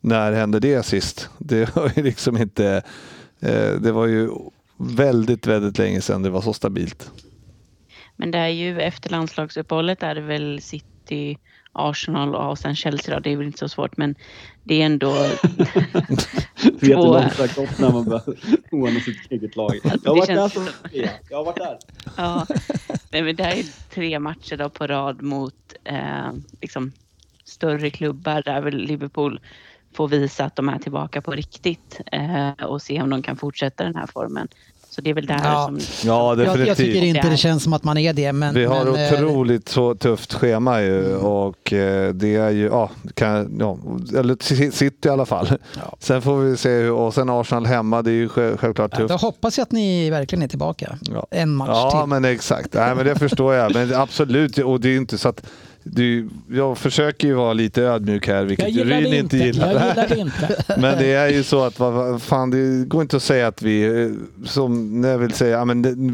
när hände det sist? Det var ju liksom inte, det var ju väldigt länge sedan det var så stabilt. Men det är ju efter landslagsuppehållet är det väl City, Arsenal och sen Chelsea då. Det är väl inte så svårt, men det är ändå när man bara oanar sitt eget lag. Alltså, jag har varit där som... Jag har varit där. Ja. Nej, men det här är 3 matcher då på rad mot liksom större klubbar där väl Liverpool får visa att de är tillbaka på riktigt och se om de kan fortsätta den här formen. Så det är väl där som... Ja, definitivt. Jag tycker inte det känns som att man är det. Men, vi har otroligt så tufft schema ju, och det är ju, eller City i alla fall. Ja. Sen får vi se hur, och sen Arsenal hemma, det är ju självklart tufft. Jag hoppas att ni verkligen är tillbaka. Ja. En match till. Ja, men exakt. Nej, men det förstår jag. Men absolut, och det är inte så att... jag försöker ju vara lite ödmjuk här, vilket Ryn inte gillar inte. Men det är ju så att fan, det går inte att säga att vi som när jag vill säga men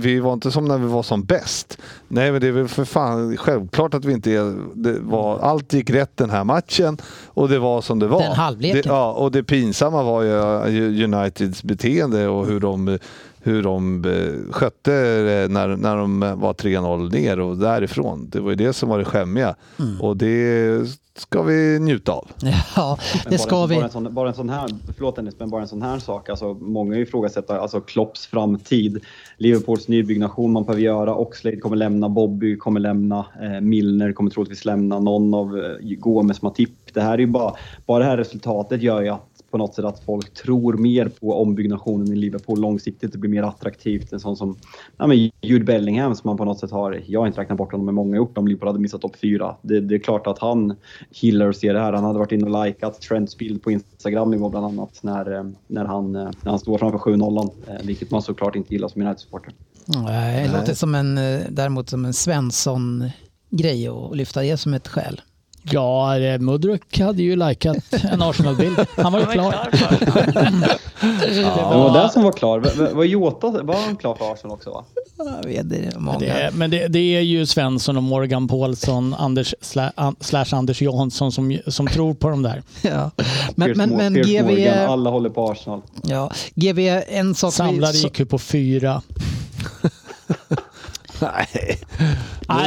vi var inte som när vi var som bäst. Nej, men det är väl för fan självklart att vi inte var, allt gick rätt den här matchen och det var som det var. Den halvleken. Ja, och det pinsamma var ju Uniteds beteende och hur de skötte när de var 3-0 ner och därifrån. Det var ju det som var det skämmiga. Mm. Och det ska vi njuta av. Ja, det ska vi. Bara en sån här sak. Alltså, många ifrågasätter Klopps framtid. Liverpools nybyggnation man behöver göra. Oxlade kommer lämna. Bobby kommer lämna. Milner kommer troligtvis lämna. Någon av Gomes, Matip. Det här är ju bara det här resultatet gör ju att på något sätt att folk tror mer på ombyggnationen i Liverpool långsiktigt. Det blir mer attraktivt. En sån som Jude Bellingham som man på något sätt har... Jag har inte räknat bort honom med många gjort om Liverpool hade missat topp 4. Det är klart att han gillar att se det här. Han hade varit inne och likat Trents bild på Instagram nivå bland annat när han står framför 7-0. Vilket man såklart inte gillar som United-supporter. Nej, det låter som en Svensson-grej att lyfta det som ett skäl. Ja, Mudryk hade ju likat en Arsenal-bild. Han var ju klar. Det var där som var klar. Var han klar för Arsenal också, va? Jag vet det, många. Men det är ju Svensson och Morgan Paulsson, Anders / Anders Johansson som tror på dem där. Ja. Men GV... Alla håller på Arsenal. Ja, GV, en sak... Samlade IQ på 4. Nej,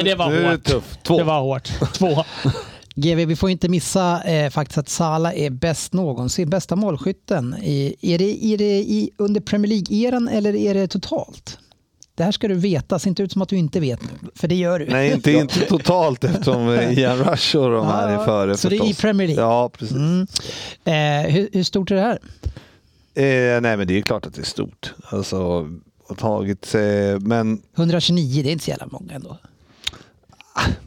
det var hårt. Det var hårt. 2. GV, vi får inte missa faktiskt att Salah är bäst någonsin. Bästa målskytten. Är det under Premier League-eran eller är det totalt? Det här ska du veta. Ser inte ut som att du inte vet. För det gör du. Nej, inte totalt eftersom Ian Rush och de här är före. Så förstås. Det är i Premier League. Ja, precis. Mm. Hur stort är det här? Nej, men det är klart att det är stort. Alltså... Tagit, men 129, det är inte så jävla många ändå.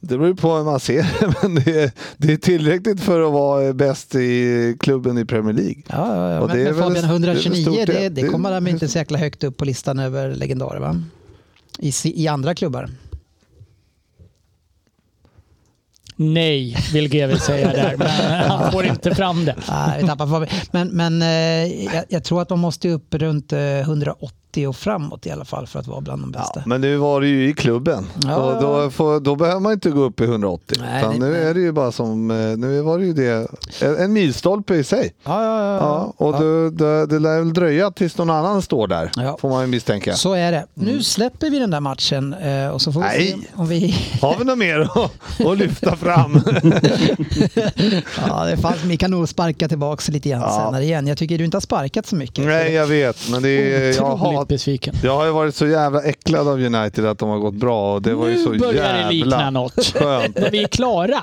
Det beror på hur man ser men det är tillräckligt för att vara bäst i klubben i Premier League. Ja. Och men Fabian, 129, det kommer de inte så jäkla högt upp på listan över legendarer, va? I andra klubbar. Nej, vill GV säga där. Men han får inte fram det. Nej, vi tappar Fabian. Men jag tror att de måste upp runt 180 och framåt i alla fall för att vara bland de bästa. Ja, men nu var det ju i klubben. Ja. Och då behöver man inte gå upp i 180. Nej, nu är det ju bara som nu var det ju det en milstolpe i sig. Ja. Och det lär väl dröja tills någon annan står där. Ja. Får man ju misstänka. Så är det. Nu släpper vi den där matchen och så får vi se om vi har vi något mer att lyfta fram. Ja, det fanns vi kan nog sparka tillbaka lite grann senare igen. Jag tycker du inte har sparkat så mycket. Nej, jag vet, men det är besviken. Jag har ju varit så jävla äcklad av United att de har gått bra och det var ju så jävla skönt. Vi är klara.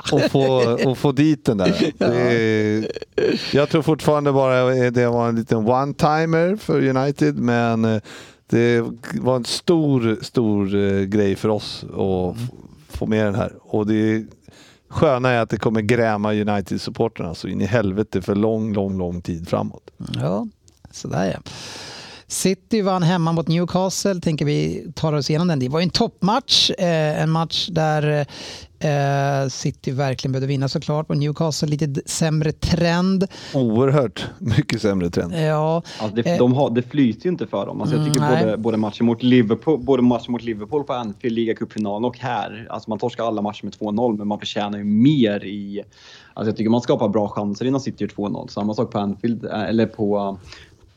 Och få dit den där. Jag tror fortfarande bara det var en liten one-timer för United, men det var en stor grej för oss att få med den här. Och det sköna är att det kommer gräma United-supporterna så in i helvete för lång tid framåt. Ja, sådär ja. City vann hemma mot Newcastle, tänker vi tar oss igenom den. Det var ju en toppmatch, en match där City verkligen behövde vinna såklart. Och Newcastle lite sämre trend. Oerhört mycket sämre trend. Ja. Alltså det flyter ju inte för dem. Alltså jag tycker både matchen mot Liverpool, på Anfield, ligacupfinalen och här. Alltså man torskar alla matcher med 2-0, men man förtjänar ju mer i... Alltså jag tycker man skapar bra chanser innan City gör 2-0. Samma sak på Anfield, eller på...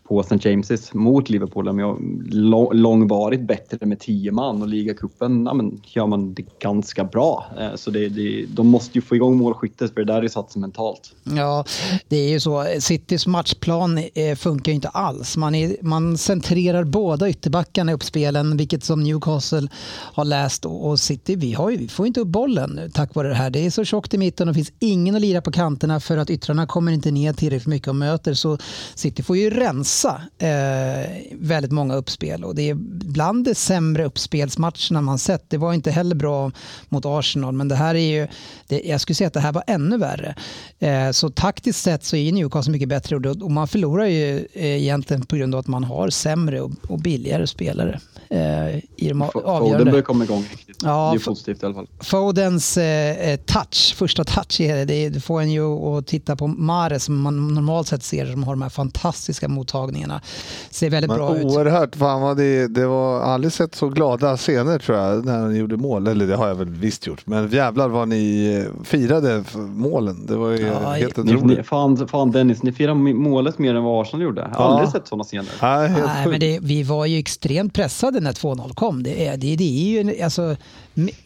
på St. James's mot Liverpool. De har långvarigt bättre med 10 man och ligacupen gör man det ganska bra. Så de måste ju få igång målskyttet, för det där är satt mentalt. Ja, det är ju så. Citys matchplan funkar ju inte alls. Man centrerar båda ytterbackarna i uppspelen, vilket som Newcastle har läst. Och City, vi får inte upp bollen tack vare det här. Det är så tjockt i mitten och finns ingen att lira på kanterna för att yttrarna kommer inte ner tillräckligt mycket och möter. Så City får ju rensa väldigt många uppspel, och det är bland de sämre uppspelsmatcherna man sett. Det var inte heller bra mot Arsenal, men det här är ju, jag skulle säga att det här var ännu värre. Så taktiskt sett så är Newcastle mycket bättre, och man förlorar ju egentligen på grund av att man har sämre och billigare spelare i de avgörande. Foden börjar komma igång riktigt. Ja, det är positivt i alla fall. Fodens touch, första touch är det får en ju att titta på Mare, som man normalt sett ser som har de här fantastiska mottagningarna. Ser väldigt bra ut. Oerhört, fan vad det var aldrig sett så glada scener tror jag när han gjorde mål, eller det har jag väl visst gjort, men jävlar vad ni firade målen. Det var ju helt otroligt. Fan Dennis, ni firade målet mer än vad Arsenal gjorde. Jag har aldrig sett sådana scener. Nej, men vi var ju extremt pressade när 2-0 kom. Det är ju alltså,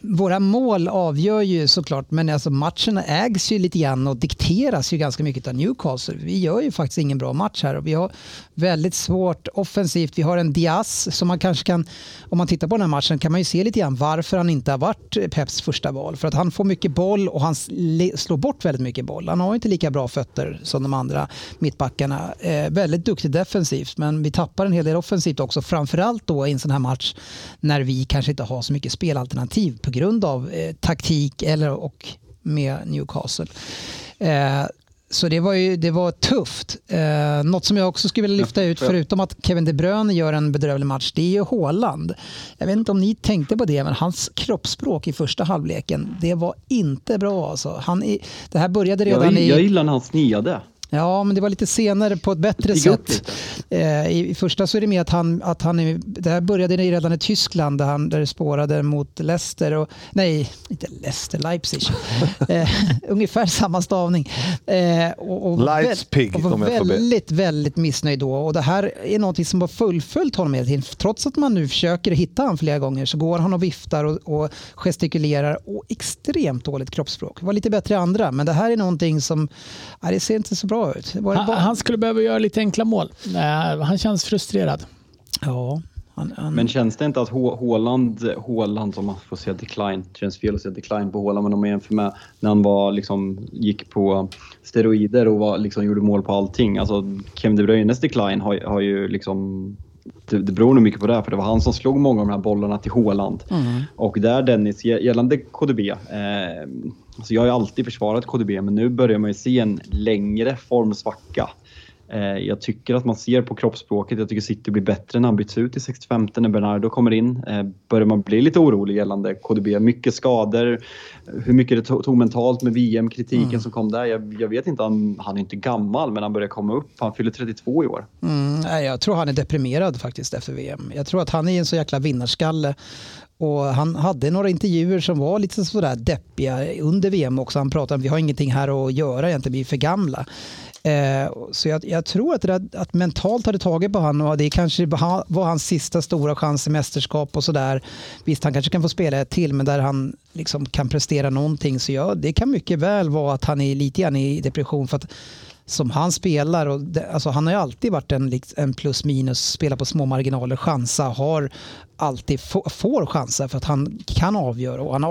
våra mål avgör ju såklart, men alltså matcherna ägs ju lite grann och dikteras ju ganska mycket av Newcastle. Vi gör ju faktiskt ingen bra match här, och vi har väldigt svårt offensivt. Vi har en Diaz som man kanske kan, om man tittar på den här matchen kan man ju se lite grann varför han inte har varit Peps första val, för att han får mycket boll och han slår bort väldigt mycket boll. Han har ju inte lika bra fötter som de andra mittbackarna. Väldigt duktig defensivt, men vi tappar en hel del offensivt också, framförallt då i en sån här match när vi kanske inte har så mycket spelalternativ på grund av taktik eller och med Newcastle. Så det var tufft. Något som jag också skulle vilja lyfta ut, förutom att Kevin De Bruyne gör en bedrövlig match, det är ju Haaland. Jag vet inte om ni tänkte på det, men hans kroppsspråk i första halvleken, det var inte bra. Alltså. Det här började redan i... Jag gillar när han sniade. Ja, men det var lite senare på ett bättre sätt. I första så är det med att han det här började redan i Tyskland där det spårade mot Leicester Leipzig. Ungefär samma stavning. Och var väldigt, väldigt missnöjd då. Och det här är något som var fullföljt honom hela tiden. Trots att man nu försöker hitta han flera gånger så går han och viftar och gestikulerar och extremt dåligt kroppsspråk. Det var lite bättre i andra, men det här är någonting som det ser inte så bra ut. Han skulle behöva göra lite enkla mål. Han känns frustrerad. Ja. Men känns det inte att Haaland om man får säga decline, känns fel att säga decline på Haaland, men om man jämför med när han var, liksom, gick på steroider och var, liksom, gjorde mål på allting. Alltså, Kevin De Bruynes decline har ju liksom... Det beror nog mycket på det här, för det var han som slog många av de här bollarna till Haaland. Mm. Och där Dennis, gällande KDB... Alltså jag har ju alltid försvarat KDB, men nu börjar man ju se en längre formsvacka. Jag tycker att man ser på kroppsspråket. Jag tycker City blir bättre när han byts ut i 65 när Bernardo kommer in. Börjar man bli lite orolig gällande KDB. Mycket skador. Hur mycket det tog mentalt med VM-kritiken som kom där. Jag vet inte, han är inte gammal, men han börjar komma upp. Han fyller 32 i år. Nej, jag tror han är deprimerad faktiskt efter VM. Jag tror att han är en så jäkla vinnarskalle. Och han hade några intervjuer som var lite sådär deppiga under VM också. Han pratade om, vi har ingenting här att göra egentligen, vi är för gamla. Så jag tror att, att mentalt hade tagit på han, och det kanske var hans sista stora chans i mästerskap och sådär. Visst, han kanske kan få spela ett till, men där han liksom kan prestera någonting. Så det kan mycket väl vara att han är lite grann i depression, för att som han spelar, och alltså han har ju alltid varit en plus minus, spelar på små marginaler, chansa, har alltid får chansa för att han kan avgöra, och han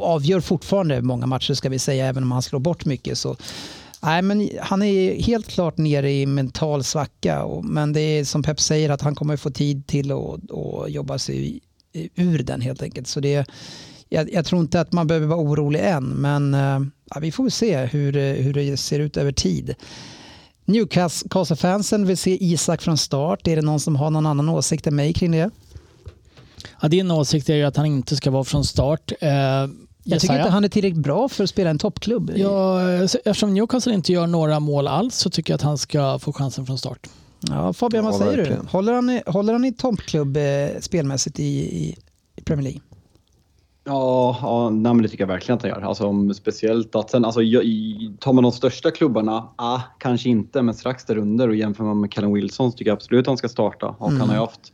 avgör fortfarande många matcher, ska vi säga, även om han slår bort mycket. Så nej, men han är helt klart nere i mental svacka, men det är som Pep säger, att han kommer få tid till att jobba sig ur den helt enkelt. Så det, jag tror inte att man behöver vara orolig än, men vi får se hur det ser ut över tid. Newcastle-fansen vill se Isak från start. Är det någon som har någon annan åsikt än mig kring det? Ja, din åsikt är ju att han inte ska vara från start. Jag tycker inte han är tillräckligt bra för att spela en toppklubb. Ja, eftersom Newcastle inte gör några mål alls så tycker jag att han ska få chansen från start. Ja, Fabian, vad säger du? Håller han i toppklubb spelmässigt i Premier League? Ja, det tycker jag verkligen att han gör. Alltså, speciellt att sen, alltså, tar man de största klubbarna, kanske inte, men strax där under, och jämför man med Callum Wilson så tycker jag absolut att han ska starta. Och han har ju haft,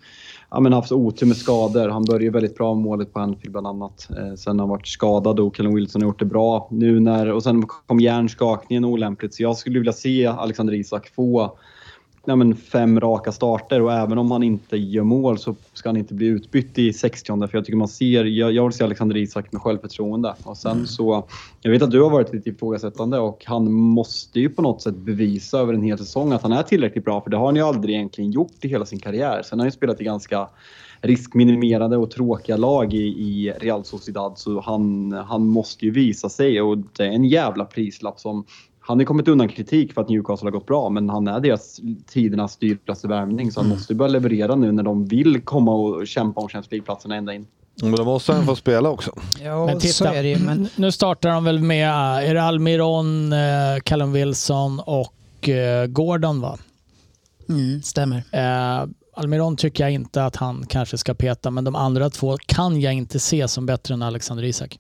haft otur med skador. Han började ju väldigt bra målet på Anfield bland annat. Sen har han varit skadad och Callum Wilson har gjort det bra. Nu när, och sen kom hjärnskakningen olämpligt. Så jag skulle vilja se Alexander Isak få 5 raka starter, och även om han inte gör mål så ska han inte bli utbytt i 60:e, för jag tycker man ser, jag vill se Alexander Isak med självförtroende. Och sen så, jag vet att du har varit lite ifrågasättande, och han måste ju på något sätt bevisa över en hel säsong att han är tillräckligt bra, för det har han ju aldrig egentligen gjort i hela sin karriär. Sen har han ju spelat i ganska riskminimerade och tråkiga lag i Real Sociedad, så han måste ju visa sig, och det är en jävla prislapp som... Han har kommit undan kritik för att Newcastle har gått bra, men han är deras tidernas dyraste värvning, så han måste börja leverera nu när de vill komma och kämpa om Champions-platserna ända in. Men de måste han få spela också. Jo, men titta, så är det, men... nu startar de väl med Almiron, Callum Wilson och Gordon, va? Mm, stämmer. Almiron tycker jag inte att han kanske ska peta, men de andra två kan jag inte se som bättre än Alexander Isak.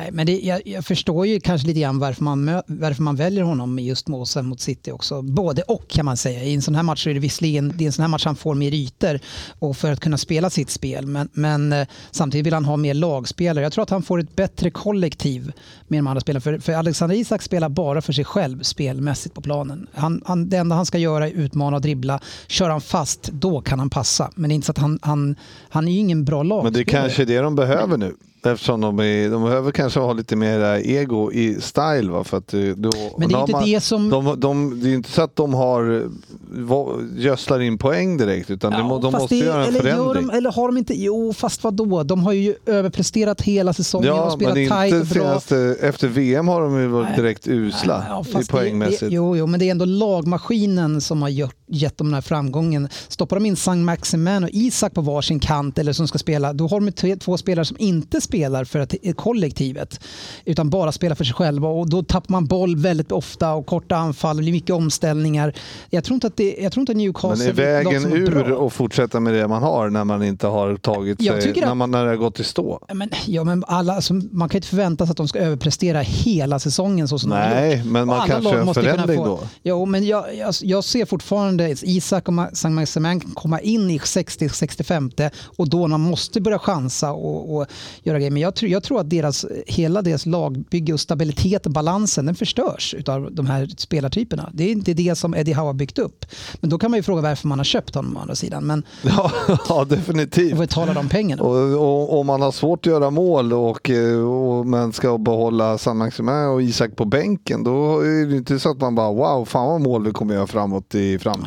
Nej, men det, jag förstår ju kanske lite grann varför man väljer honom just mot City också. Både och, kan man säga. I en sån här match är det visserligen, det är en sån här match han får mer ytor och för att kunna spela sitt spel. Men samtidigt vill han ha mer lagspelare. Jag tror att han får ett bättre kollektiv med de andra spelarna. För Alexander Isak spelar bara för sig själv spelmässigt på planen. Det enda han ska göra är utmana och dribbla. Kör han fast, då kan han passa. Men det är inte så att han är ju ingen bra lagspelare. Men det är kanske det de behöver nu. Eftersom de behöver kanske ha lite mer ego i style, va? För att då, men det är inte man, det som... det är inte så att de gödslar in poäng direkt, utan de måste göra en förändring. Eller har de inte? Jo, fast vadå? De har ju överpresterat hela säsongen och spelat tajt och bra. Senaste, efter VM har de ju varit direkt usla i poängmässigt. Jo, men det är ändå lagmaskinen som har gett dem den här framgången. Stoppar de in Saint-Maximin och Isak på varsin kant eller som ska spela, då har de två spelare som inte spelar för att kollektivet, utan bara spelar för sig själva, och då tappar man boll väldigt ofta och korta anfall och mycket omställningar. Jag tror inte att Newcastle... Men är vägen ur att fortsätta med det man har när man inte har tagit sig, när det har gått i stå? Men alla, alltså, man kan ju inte förvänta sig att de ska överprestera hela säsongen så som de har gjort. Nej, men man kanske gör en förändring då. Jo, men jag ser fortfarande Isak och Saint-Maximin komma in i 60-65 och då man måste börja chansa och göra grejer. Men jag tror att hela deras lagbygge och stabilitet och balansen, den förstörs utav de här spelartyperna. Det är inte det som Eddie Howe har byggt upp. Men då kan man ju fråga varför man har köpt honom å andra sidan. Men, ja, definitivt. Och betalar de pengarna. Och om man har svårt att göra mål och man ska behålla Saint-Maximin och Isak på bänken, då är det inte så att man bara fan vad mål vi kommer göra framåt i framtiden. Nej.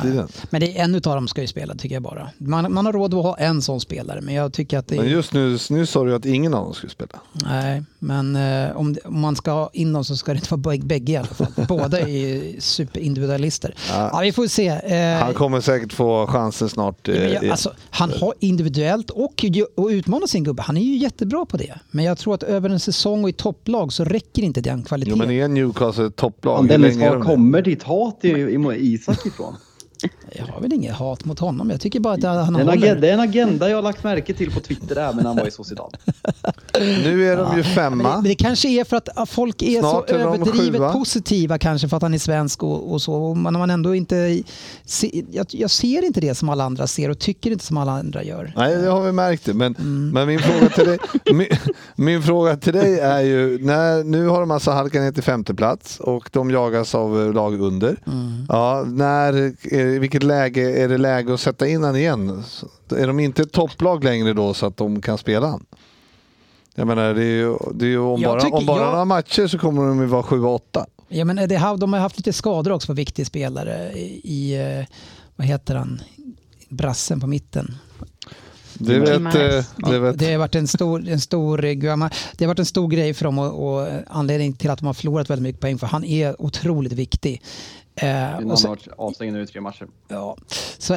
Men det är en utav dem ska ju spela, tycker jag bara. Man har råd att ha en sån spelare, men jag tycker att det är... Men just nu sa du att ingen av dem skulle spela. Nej, men om man ska ha in dem så ska det inte vara bägge i alla fall. Båda är ju superindividualister. Ja, vi får se. Han kommer säkert få chansen snart. Han har individuellt och utmanar sin gubbe. Han är ju jättebra på det. Men jag tror att över en säsong och i topplag så räcker inte den kvaliteten. Jo, men är Newcastle ett topplag? Var kommer ditt hat i Isak ifrån? Jag har väl inget hat mot honom. Jag tycker bara att han håller. Det är en agenda jag har lagt märke till på Twitter där, men han var i Sociedad. Nu är de ju femma. Men det kanske är för att folk är snart så är överdrivet positiva, kanske för att han är svensk och så. Man ändå inte jag ser inte det som alla andra ser och tycker inte som alla andra gör. Nej, det har vi märkt det. Men min fråga till dig är ju, nu har de alltså halkat ner till 5:e plats och de jagas av lag under. Mm. Ja, i vilket läge är det läge att sätta in han igen? Är de inte ett topplag längre då så att de kan spela han? Jag menar, det är ju om bara några matcher så kommer de ju vara 7-8. Ja, men de har haft lite skador också på viktiga spelare i vad heter han? Brassen på mitten. Det har varit en stor grej för dem och anledning till att de har förlorat väldigt mycket poäng, för han är otroligt viktig. Avstängd nu i 3 matcher. Ja. Så,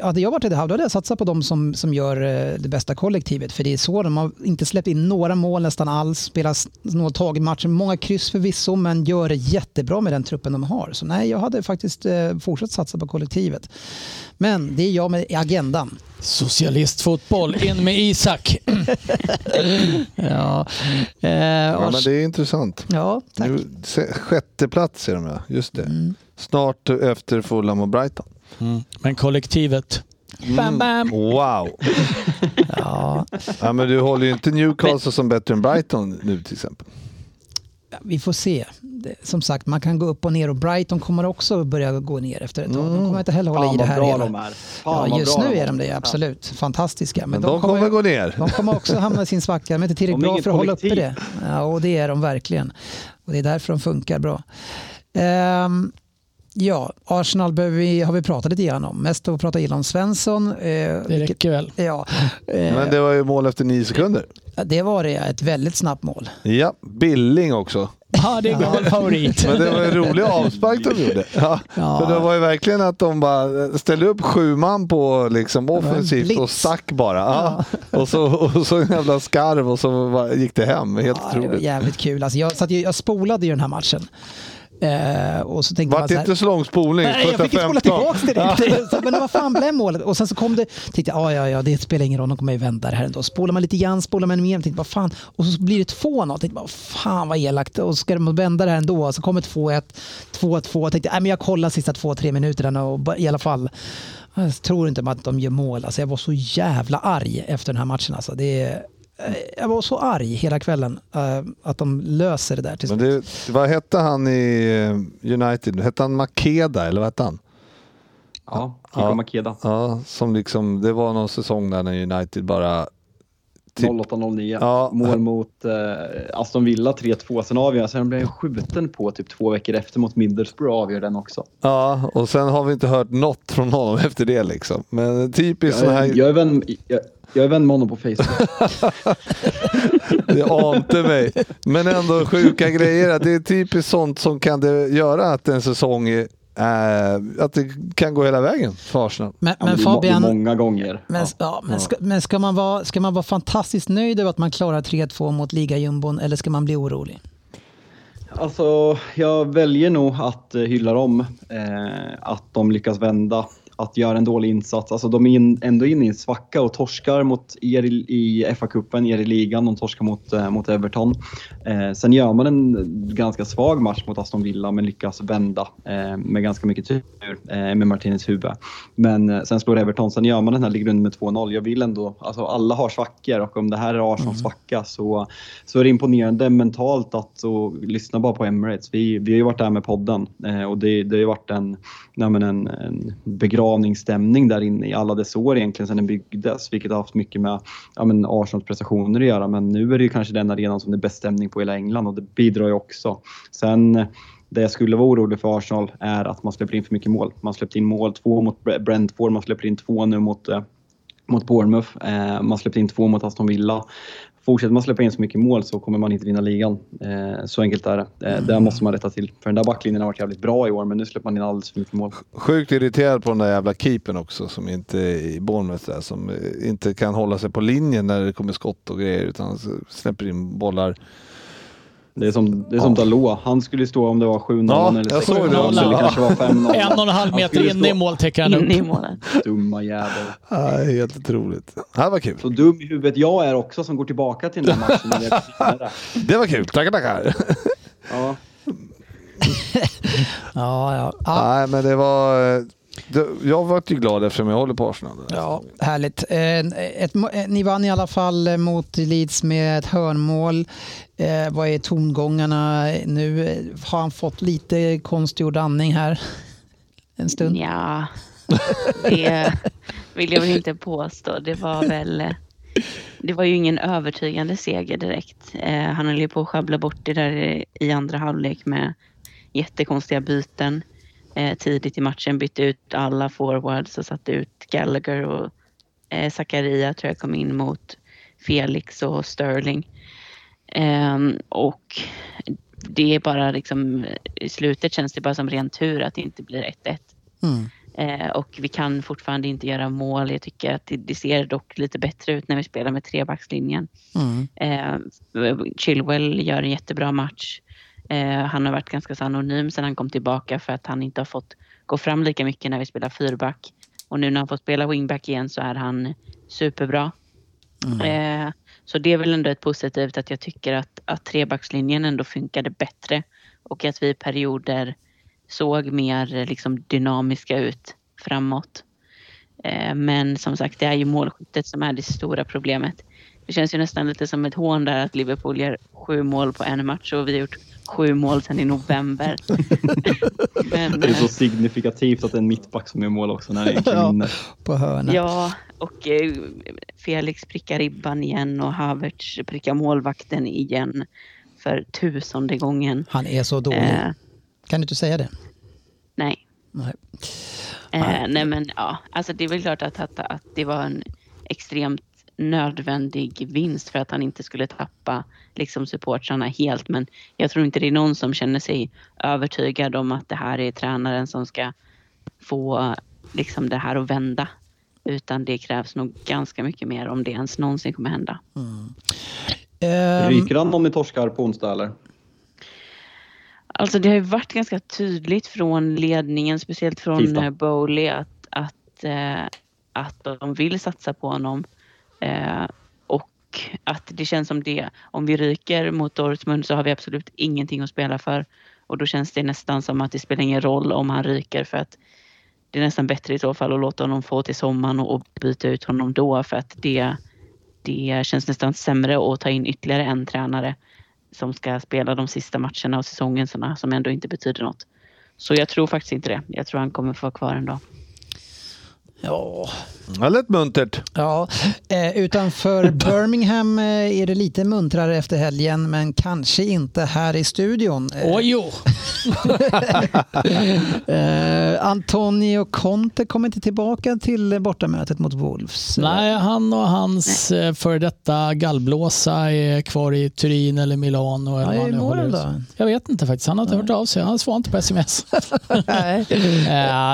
hade jag varit i det här, då hade jag satsat på dem som gör det bästa kollektivet. För det är så, de har inte släppt in några mål nästan alls. Spelar några tagmatcher, många kryss förvisso, men gör det jättebra med den truppen de har. Så nej, jag hade faktiskt fortsatt satsa på kollektivet. Men det är jag med agendan. Socialistfotboll, in med Isak. Ja. Ja, men det är intressant. Ja, tack. Nu, 6:e plats är de där, just det. Mm. Snart efter Fulham och Brighton. Mm. Men kollektivet. Mm. Bam, bam. Wow. Ja. Ja, men du håller ju inte Newcastle som bättre än Brighton nu till exempel. Ja, vi får se. Som sagt, man kan gå upp och ner, och Brighton kommer också börja gå ner efter ett tag. De kommer inte heller hålla i det här. Just nu är de det, absolut. Fantastiska. Men de kommer gå ner. De kommer också hamna i sin svacka. De är inte tillräckligt bra för att hålla uppe det. Ja, och det är de verkligen. Och det är därför de funkar bra. Ja, Arsenal har vi pratat lite grann om. Mest att prata illa om Svensson. Det räcker väl. Ja. Men det var ju mål efter 9 sekunder. Det var det, ett väldigt snabbt mål. Ja, Billing också. Ja, det var en favorit. Men det var en rolig avspark de gjorde. Ja, ja. För det var ju verkligen att de bara ställde upp 7 man på liksom offensivt och stack bara. Ja. Ja. Och så en jävla skarv, och så bara gick det hem. Helt otroligt. Det var jävligt kul. Alltså, jag spolade ju den här matchen. Och så tänkte man så här, inte så lång spolning. Nej, jag fick inte spola tillbaka direkt. Men vad fan blev målet? Och sen så kom det, tänkte jag, ja, det spelar ingen roll, de kommer ju vända det här ändå. Spolar man lite grann, spolar man mer, tänkte vad fan. Och så blir det 2-0, tänkte vad fan, vad elakt. Och så ska de vända det här ändå. Så kommer 2-1, 2-2, tänkte nej, men jag kollar sista 2-3 minuterna och i alla fall. Jag tror inte att de gör mål. Alltså, jag var så jävla arg efter den här matchen. Alltså, jag var så arg hela kvällen att de löser det där till slut. Men vad hette han i United? Hette han Makeda eller vad hette han? Ja, Makeda. Ja, som liksom, det var någon säsong där när United bara 08-09 mål mot Aston Villa 3-2, sen avgör, sen blev han skjuten på typ 2 veckor efter mot Middlesbrough, avgör den också. Ja, och sen har vi inte hört något från honom efter det liksom. Men typiskt så här. Jag är vän med honom på Facebook. Det ante mig. Men ändå sjuka grejer. Det är typiskt sånt som kan det göra att en säsong att det kan gå hela vägen för Arsenal. Men Fabian, många gånger. Men ska man vara fantastiskt nöjd över att man klarar 3-2 mot ligajumbon, eller ska man bli orolig? Alltså, jag väljer nog att hylla dem. Att de lyckas vända, att göra en dålig insats. Alltså, de är ändå inne i en svacka och torskar mot er i FA-cupen, er i ligan. De torskar mot Everton. Sen gör man en ganska svag match mot Aston Villa, men lyckas vända med ganska mycket tur med Martinez huvud. Men sen slår Everton, sen gör man den här liggrund med 2-0. Jag vill ändå, alltså alla har svackor, och om det här är Arsenal svacka så är det imponerande mentalt att lyssna bara på Emirates. Vi har ju varit där med podden och det har ju varit en begravningsstämning där inne i alla dess år egentligen sedan den byggdes, vilket har haft mycket med Arsenals prestationer att göra, men nu är det ju kanske den arenan som det är bäst stämning på hela England, och det bidrar ju också. Sen det jag skulle vara orolig för Arsenal är att man släpper in för mycket mål. Man släppte in mål 2 mot Brentford, man släpper in 2 nu mot Bournemouth, man släppte in 2 mot Aston Villa. Fortsätter man släppa in så mycket mål så kommer man inte vinna ligan. Så enkelt är det. Där måste man rätta till. För den där backlinjen har varit jävligt bra i år, men nu släpper man in alldeles för mycket mål. Sjukt irriterad på den där jävla keepern också, som inte i Bournemouth där, som inte kan hålla sig på linjen när det kommer skott och grejer, utan släpper in bollar. Det är som Dalot. Han skulle stå om det var 7-0 eller 6-0. Det kanske var 5-0. 1,5 meter in i måltäckaren. Dumma jävel. Helt otroligt. Det här var kul. Så dum i huvudet jag är också, som går tillbaka till den här matchen. Det var kul. Tackar. Ja. Ja. Nej, men det var... Jag var ju glad eftersom jag håller på Arsenal. Ja, härligt. Ni vann i alla fall mot Leeds med ett hörnmål. Vad är tongångarna nu? Har han fått lite konstgjord andning här en stund? Ja, det vill jag väl inte påstå. Det var ju ingen övertygande seger direkt. Han höll ju på att sjabbla bort det där i andra halvlek med jättekonstiga byten. Tidigt i matchen bytte ut alla forwards och satte ut Gallagher och Zakaria, tror jag, kom in mot Felix och Sterling. Och det är bara liksom, i slutet känns det bara som ren tur att det inte blir 1-1. Mm. Och vi kan fortfarande inte göra mål. Jag tycker att det ser dock lite bättre ut när vi spelar med trebackslinjen. Mm. Chilwell gör en jättebra match. Han har varit ganska så anonym sedan han kom tillbaka för att han inte har fått gå fram lika mycket när vi spelar fyrback. Och nu när han får spela wingback igen så är han superbra. Mm. Så det är väl ändå ett positivt att jag tycker att trebackslinjen ändå funkade bättre. Och att vi i perioder såg mer liksom dynamiska ut framåt. Men som sagt, det är ju målskyttet som är det stora problemet. Det känns ju nästan lite som ett hån där att Liverpool gör 7 mål på en match och vi har gjort 7 mål sedan i november. Men, det är så signifikativt att det är en mittback som är mål också när det är kvinner. Ja, på hörnet. Ja, och Felix prickar ribban igen och Havertz prickar målvakten igen för 1000:e gången. Han är så dålig. Kan du inte säga det? Nej. Nej men ja, alltså det är väl klart att det var en extremt nödvändig vinst för att han inte skulle tappa liksom supportrarna helt, men jag tror inte det är någon som känner sig övertygad om att det här är tränaren som ska få liksom det här att vända, utan det krävs nog ganska mycket mer om det ens någonsin kommer hända. Ryker han om ni torskar på onsdag eller? Alltså det har ju varit ganska tydligt från ledningen, speciellt från Tisdag. Bowley att de vill satsa på honom. Och att det känns som det, om vi ryker mot Dortmund så har vi absolut ingenting att spela för. Och då känns det nästan som att det spelar ingen roll om han ryker, för att det är nästan bättre i så fall att låta honom få till sommaren och byta ut honom då, för att det känns nästan sämre att ta in ytterligare en tränare som ska spela de sista matcherna av säsongen såna, som ändå inte betyder något. Så jag tror faktiskt inte det. Jag tror han kommer få vara kvar ändå. Ja, väldigt muntert. Ja, utanför Birmingham är det lite muntrare efter helgen, men kanske inte här i studion. Jo. Antonio Conte kommer inte tillbaka till bortamötet mot Wolves. Nej, han och hans före detta gallblåsa är kvar i Turin eller Milano. Eller vad nu håller då? Jag vet inte faktiskt. Han har inte hört av sig. Han svarar inte på sms.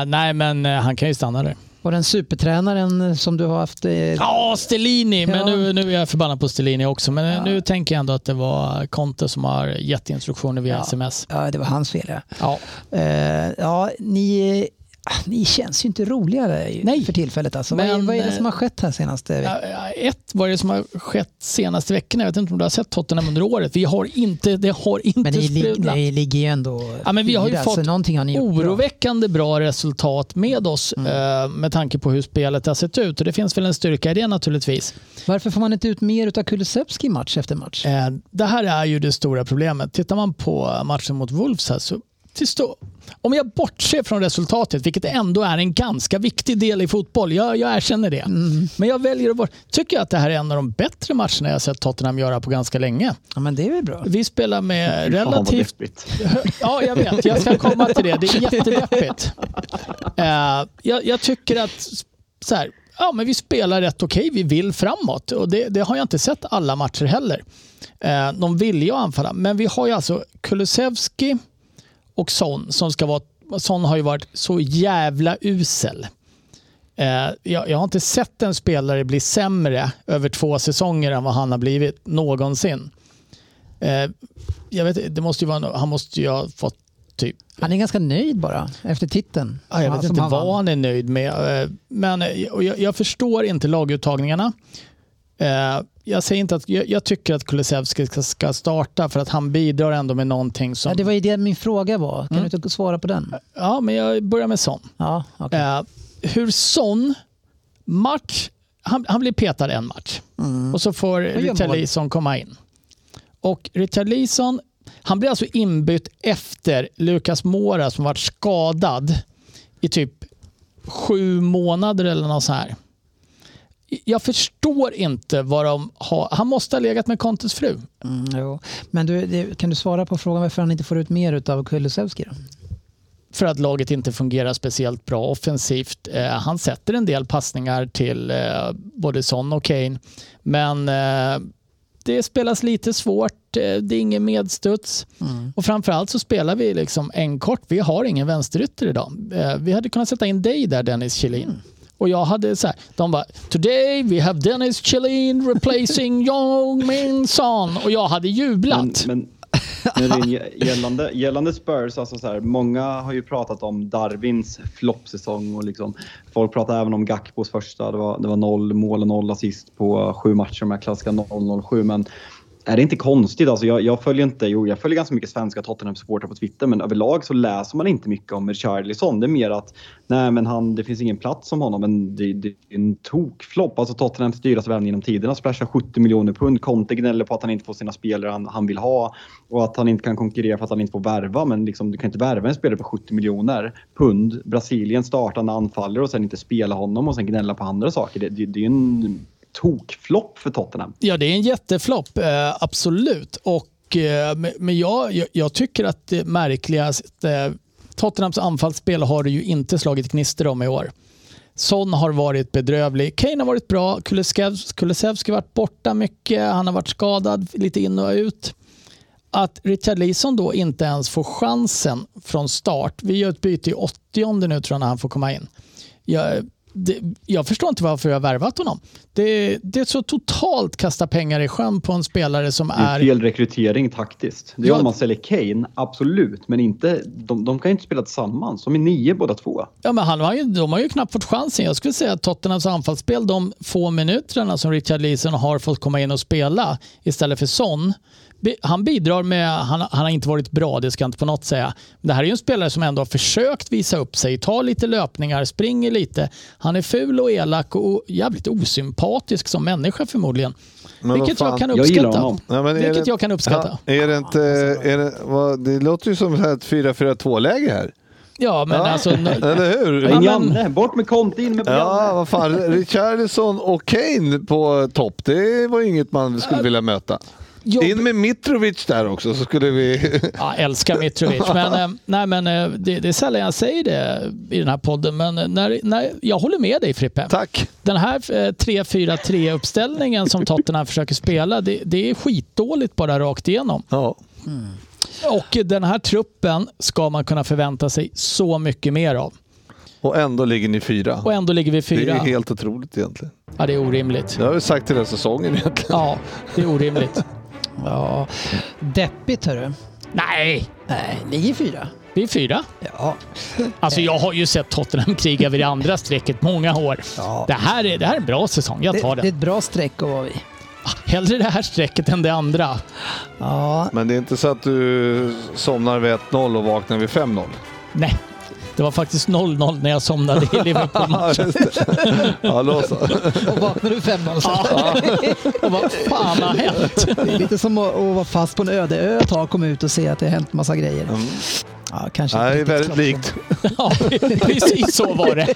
Nej, men han kan ju stanna där. Och den supertränaren som du har haft... Stellini. Men nu är jag förbannad på Stellini också. Men nu tänker jag ändå att det var Conte som har gett instruktioner via sms. Ja, det var hans fel. Ja. Ni känns ju inte roligare för tillfället. Alltså. Men, vad är det som har skett här senaste veckan? Vad är det som har skett senaste veckan? Jag vet inte om du har sett Tottenham under året. Det har inte men det ligger ju ändå... Ja, men vi har ju fått oroväckande bra resultat med oss med tanke på hur spelet har sett ut. Och det finns väl en styrka i det naturligtvis. Varför får man inte ut mer av Kulusevski match efter match? Det här är ju det stora problemet. Tittar man på matchen mot Wolves här så... Om jag bortser från resultatet, vilket ändå är en ganska viktig del i fotboll, jag erkänner det. Men jag väljer att tycker jag att det här är en av de bättre matcherna jag har sett Tottenham göra på ganska länge. Ja, men det är väl bra. Vi spelar med relativt... Ja, jag vet. Jag ska komma till det. Det är jättedeppigt. Jag tycker att så här, men vi spelar rätt okej. Vi vill framåt. Och det har jag inte sett alla matcher heller. De vill ju anfalla. Men vi har ju alltså Kulusevski... Och Son har ju varit så jävla usel. Jag har inte sett en spelare bli sämre över 2 säsonger än vad han har blivit någonsin. Jag vet, han måste ju ha fått typ... Han är ganska nöjd bara efter titeln. Jag vet inte vad han är nöjd med. Men jag förstår inte laguttagningarna. Jag säger inte att jag tycker att Kulusevski ska starta, för att han bidrar ändå med någonting som... Ja, det var ju det min fråga var. Kan du inte svara på den? Ja, men jag börjar med Son. Ja, okay. Hur Son match... Han blir petad en match. Och så får Richarlison komma in. Och Richarlison, han blir alltså inbytt efter Lucas Moura som varit skadad i typ 7 månader eller något så här. Jag förstår inte vad de har... Han måste ha legat med Contes fru. Jo. Men kan du svara på frågan varför han inte får ut mer av Kulusevski då? För att laget inte fungerar speciellt bra offensivt. Han sätter en del passningar till både Son och Kane. Men det spelas lite svårt. det är ingen medstuds. Mm. Och framförallt så spelar vi liksom en kort. Vi har ingen vänsterytter idag. Vi hade kunnat sätta in dig där, Dennis Kjellin. Mm. Och jag hade så här, de bara, today we have Dennis Kjellin replacing Jong Min Son. Och jag hade jublat. Gällande Spurs, alltså så här, många har ju pratat om Darwins floppsäsong och liksom, folk pratar även om Gakpos första, det var 0 mål och 0 assist på 7 matcher med klassiska 0-0-7, men är det inte konstigt? Alltså jag följer ganska mycket svenska Tottenham-supportrar på Twitter, men överlag så läser man inte mycket om Richarlison. Det är mer att det finns ingen plats som honom, men det är en tokflopp. Alltså Tottenham styras väl genom tiderna, splashar 70 miljoner pund. Conte gnäller på att han inte får sina spelare han vill ha och att han inte kan konkurrera för att han inte får värva, men liksom, du kan inte värva en spelare på 70 miljoner pund. Brasilien startar när anfaller och sen inte spela honom och sen gnälla på andra saker. Det är en tokflopp för Tottenham. Ja, det är en jätteflopp, absolut. Och, men jag tycker att det märkligast, Tottenhams anfallsspel har ju inte slagit gnistor om i år. Son har varit bedrövlig. Kane har varit bra. Kulusevski har varit borta mycket. Han har varit skadad lite in och ut. Att Richarlison då inte ens får chansen från start. Vi gör ett byte i 80:e nu, tror jag, när han får komma in. Jag förstår inte varför jag har värvat honom. Det är så totalt kasta pengar i sjön på en spelare som är... Det är fel rekrytering taktiskt. Det är om man säljer Kane, absolut. Men inte, de kan ju inte spela tillsammans. De är 9 båda två. Ja, men de har ju knappt fått chansen. Jag skulle säga att Tottenhams anfallsspel, de få minuterna som Richarlison har fått komma in och spela istället för Son... Han bidrar med... Han har inte varit bra, det ska inte på något säga. Det här är ju en spelare som ändå har försökt visa upp sig. Ta lite löpningar, springer lite. Han är ful och elak och jävligt osympatisk som människa förmodligen. Men vilket jag kan uppskatta. Det låter ju som ett 4-4-2-läge här. Ja, men alltså... Eller hur? Bort med Conte, in med Brian. Ja, vad fan. Richarlison och Kane på topp. Det var inget man skulle vilja möta. In med Mitrovic där också, så skulle vi... Ja, älskar Mitrovic. Men, det är sällan jag säger det i den här podden. Men jag håller med dig, Frippe. Tack. Den här 3-4-3-uppställningen som Tottenham försöker spela, det är skitdåligt bara rakt igenom. Ja. Mm. Och den här truppen ska man kunna förvänta sig så mycket mer av. Och ändå ligger ni 4. Och ändå ligger vi 4. Det är helt otroligt egentligen. Ja, det är orimligt. Det har vi sagt till den säsongen egentligen. Ja, det är orimligt. Ja, deppigt hörru. Nej, ni är 4. Vi är 4. Ja. Alltså jag har ju sett Tottenham kriga vid det andra strecket många år. Ja. Det här är en bra säsong, jag tar det. Det är ett bra streck att vara vid. Hellre det här strecket än det andra. Ja. Men det är inte så att du somnar vid 1-0 och vaknar vid 5-0? Nej. Det var faktiskt 0-0 när jag somnade i Liverpool-matchen. Ja, och vaknade du 5-0. Ja. Och vad fan har hänt? Det är lite som att vara fast på en öde ö ett tag och komma ut och se att det har hänt massa grejer. Mm. Ja, kanske det är väldigt likt. Ja, precis så var det.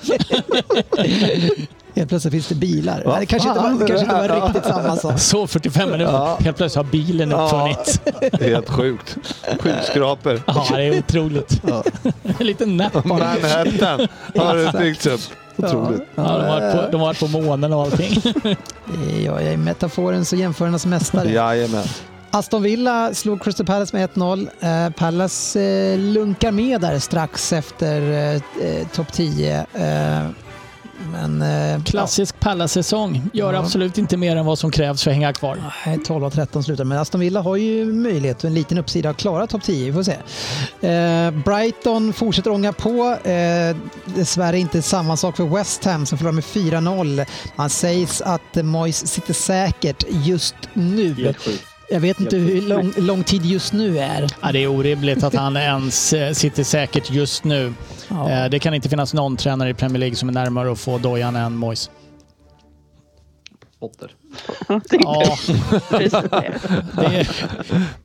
Helt plötsligt finns det bilar. Va? Det kanske inte var riktigt samma sak. Så 45 minuter. Ja. Helt plötsligt har bilen uppfunnits. Helt sjukt. Skyskrapor. Ja, det är otroligt. Ja. En liten napp. Manhattan har det byggts upp. Otroligt. Ja. Ja, de har varit på månen och allting. Ja, jag är metaforens och jämförarnas mästare. Jajamän. Aston Villa slog Crystal Palace med 1-0. Palace lunkar med där strax efter topp 10. Men, klassisk Palace-säsong. Gör absolut inte mer än vad som krävs för att hänga kvar. 12-13 slutar. Men Aston Villa har ju möjlighet och en liten uppsida att klara topp 10. Vi får se. Brighton fortsätter ånga på. Dessvärre inte samma sak för West Ham som förlorar med 4-0. Man sägs att Moyes sitter säkert just nu. Helt sjukt. Jag vet inte hur lång tid just nu är. Ja, det är orimligt att han ens sitter säkert just nu. Ja. Det kan inte finnas någon tränare i Premier League som är närmare att få dojan än Moyes. Potter. Ja.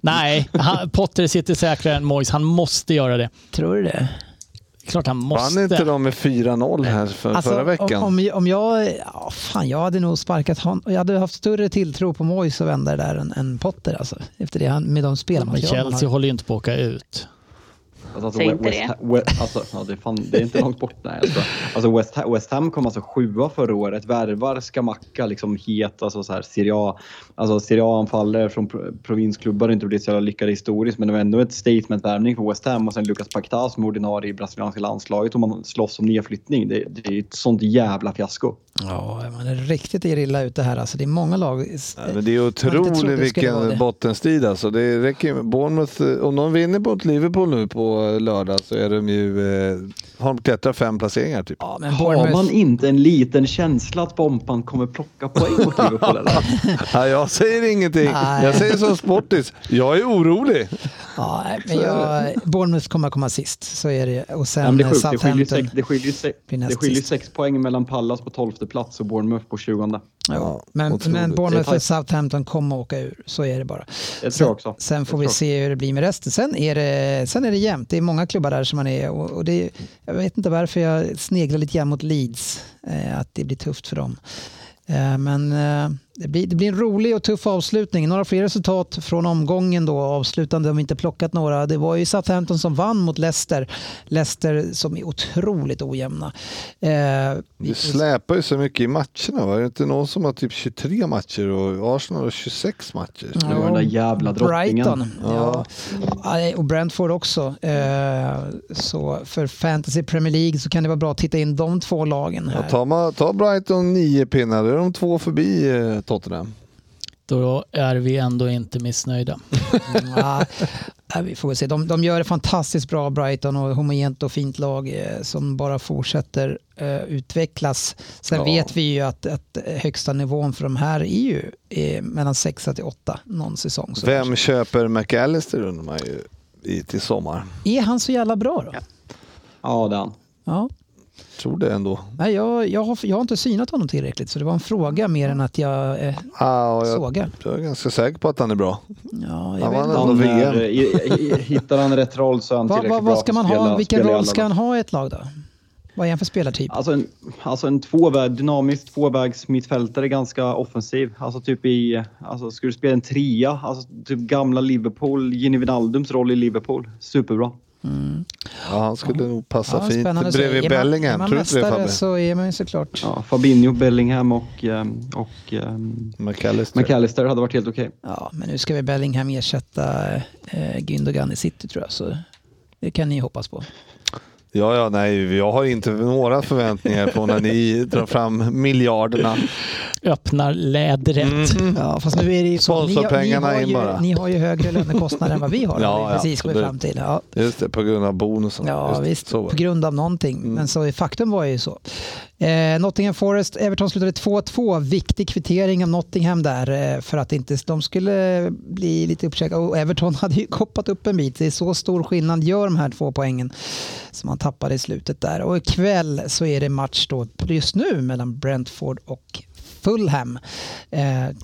Nej, Potter sitter säkrare än Moyes. Han måste göra det. Tror du det? Klart han måste. Vann inte de med 4-0 här förra veckan? Om jag hade nog sparkat honom. Jag hade haft större tilltro på Moyes och vända där än Potter. Alltså, efter det med de spel. Chelsea håller ju inte på att åka ut. Alltså, säg inte West det. Det är inte långt bort. Nej, alltså West Ham kom alltså 7:a förra året. Värvar, Skamacka, liksom het. Alltså så här, Serie A-anfallare från provinsklubbar har inte blivit så lyckade historiskt. Men det var ändå ett statement-värvning för West Ham. Och sen Lucas Paquetá som ordinarie i brasilianska landslaget. Och man slåss om nya flyttning. Det är ett sånt jävla fiasko. Ja, man är riktigt illa ute här. Alltså, det är många lag. Ja, men det är otroligt vilken bottenstrid. Alltså. Det räcker med Bournemouth. Om de vinner mot Liverpool nu på lördag så är de ju har de klättrat 5 placeringar typ. Ja, men Bournemouth... Har man inte en liten känsla att bompan kommer plocka poäng mot Liverpool eller? Ja, jag säger ingenting. Nej. Jag säger som sportis. Jag är orolig. Ja, men Bournemouth kommer komma sist. Så är det. Och sen det Southampton. Det skiljer 6 poäng mellan Pallas på 12:e plats och Bournemouth på 20:e. Ja, men Bournemouth och Southampton kommer åka ur. Så är det bara. Jag tror också. Sen får vi se hur det blir med resten. Sen är det jämnt. Det är många klubbar där som man är. Och det, jag vet inte varför jag sneglar lite grann mot Leeds. Att det blir tufft för dem. Men det blir en rolig och tuff avslutning. Några fler resultat från omgången då, avslutande, de har inte plockat några. Det var ju Southampton som vann mot Leicester som är otroligt ojämna. Det släpar ju så mycket i matcherna, va? Det är inte någon som har typ 23 matcher och Arsenal har 26 matcher. Ja, det var den där jävla drottningen. Brighton, ja. Och Brentford också. Så för Fantasy Premier League så kan det vara bra att titta in de två lagen här. Ja, ta Brighton 9 pinnar, det är de 2 förbi Tottenham. Då är vi ändå inte missnöjda. Vi får se. De gör det fantastiskt bra, Brighton, och homogent och fint lag som bara fortsätter utvecklas. Sen vet vi ju att högsta nivån för de här är ju mellan 6-8 någon säsong. Så vem köper McAllister under mig till sommar? Är han så jävla bra då? Ja, det är han. Ja. Tror det ändå. Nej, jag har inte synat honom tillräckligt, så det var en fråga mer än att jag sågar. Jag är ganska säker på att han är bra. Ja, jag vet inte. Hittar han rätt roll så är han tillräckligt bra. Vad ska man ha? Vilken roll ska han ha i ett lag då? Vad är han för spelartyp? Alltså en dynamisk tvåvägs mittfältare, ganska offensiv. Alltså typ skulle du spela en trea, alltså typ gamla Liverpool, Gini Wijnaldums roll i Liverpool, superbra. Mm. Ja, han skulle nog passa fint bredvid Bellingham. Man mästare så är man ju såklart. Ja, Fabinho, Bellingham och McAllister hade varit helt okej. Ja, men nu ska vi Bellingham ersätta Gündogan i City, tror jag. Så det kan ni hoppas på. Ja, nej, jag har inte några förväntningar på när ni drar fram miljarderna. Öppnar lädret. Mm. Ja, fast nu är det ju så. Ni har ju högre lönekostnader än vad vi har. Precis kommer fram till. Ja. Just det, på grund av bonusen. Ja, visst. Så. På grund av någonting. Mm. Men så faktum var ju så. Nottingham Forest, Everton slutade 2-2. Viktig kvittering av Nottingham där för att inte de skulle bli lite uppkäkade. Och Everton hade ju koppat upp en bit. Det är så stor skillnad gör de här 2 poängen som man tappade i slutet där. Och ikväll så är det match då just nu mellan Brentford och Fulham.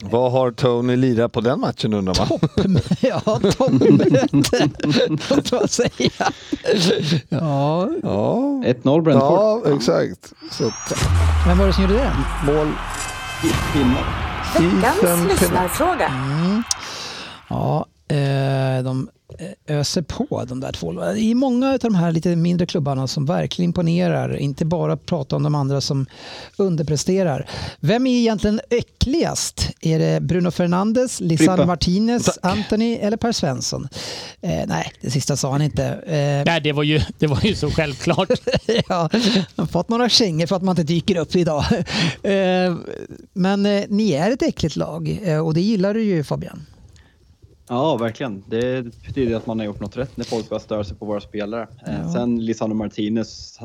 Vad har Tony lirat på den matchen undrar man? Toppmöte. Låt vad säga. Ja. 1-0 Brentford. Ja, exakt. Så. Vem var det som gjorde det? Mål. Veckans lyssnarfråga. Mm. Ja, de öser på de där två. Det är många av de här lite mindre klubbarna som verkligen imponerar. Inte bara prata om de andra som underpresterar. Vem är egentligen äckligast? Är det Bruno Fernandes, Lisandro Martinez, Anthony eller Per Svensson? Nej, det sista sa han inte. Nej, det var ju så självklart. Ja, man fått några kängor för att man inte dyker upp idag. Men ni är ett äckligt lag och det gillar du ju, Fabian. Ja, verkligen. Det betyder att man har gjort något rätt när folk börjar störa sig på våra spelare. Ja. Sen Lisandro Martinez,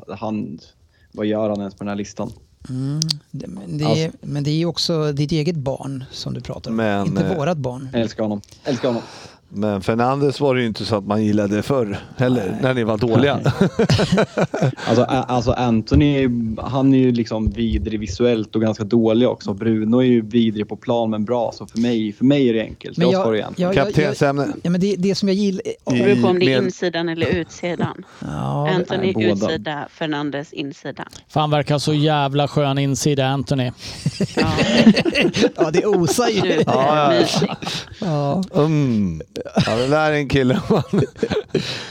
vad gör han ens på den här listan? Mm. Men det är ju också ditt eget barn som du pratar om, inte vårat barn. Älskar honom. Men Fernandes var det ju inte så att man gillade förr heller, när ni var dåliga. alltså Anthony, han är ju liksom vidrig visuellt och ganska dålig också. Bruno är ju vidrig på plan men bra, så för mig är det enkelt. Men kaptensämne. Ja, men det som jag gillar beror på om det är insidan eller utsidan. Ja, Anthony utsida, Fernandes insida. Fan, verkar så jävla skön insida Anthony. Ja, det osar ju. Ja. Ja, det där är en kille man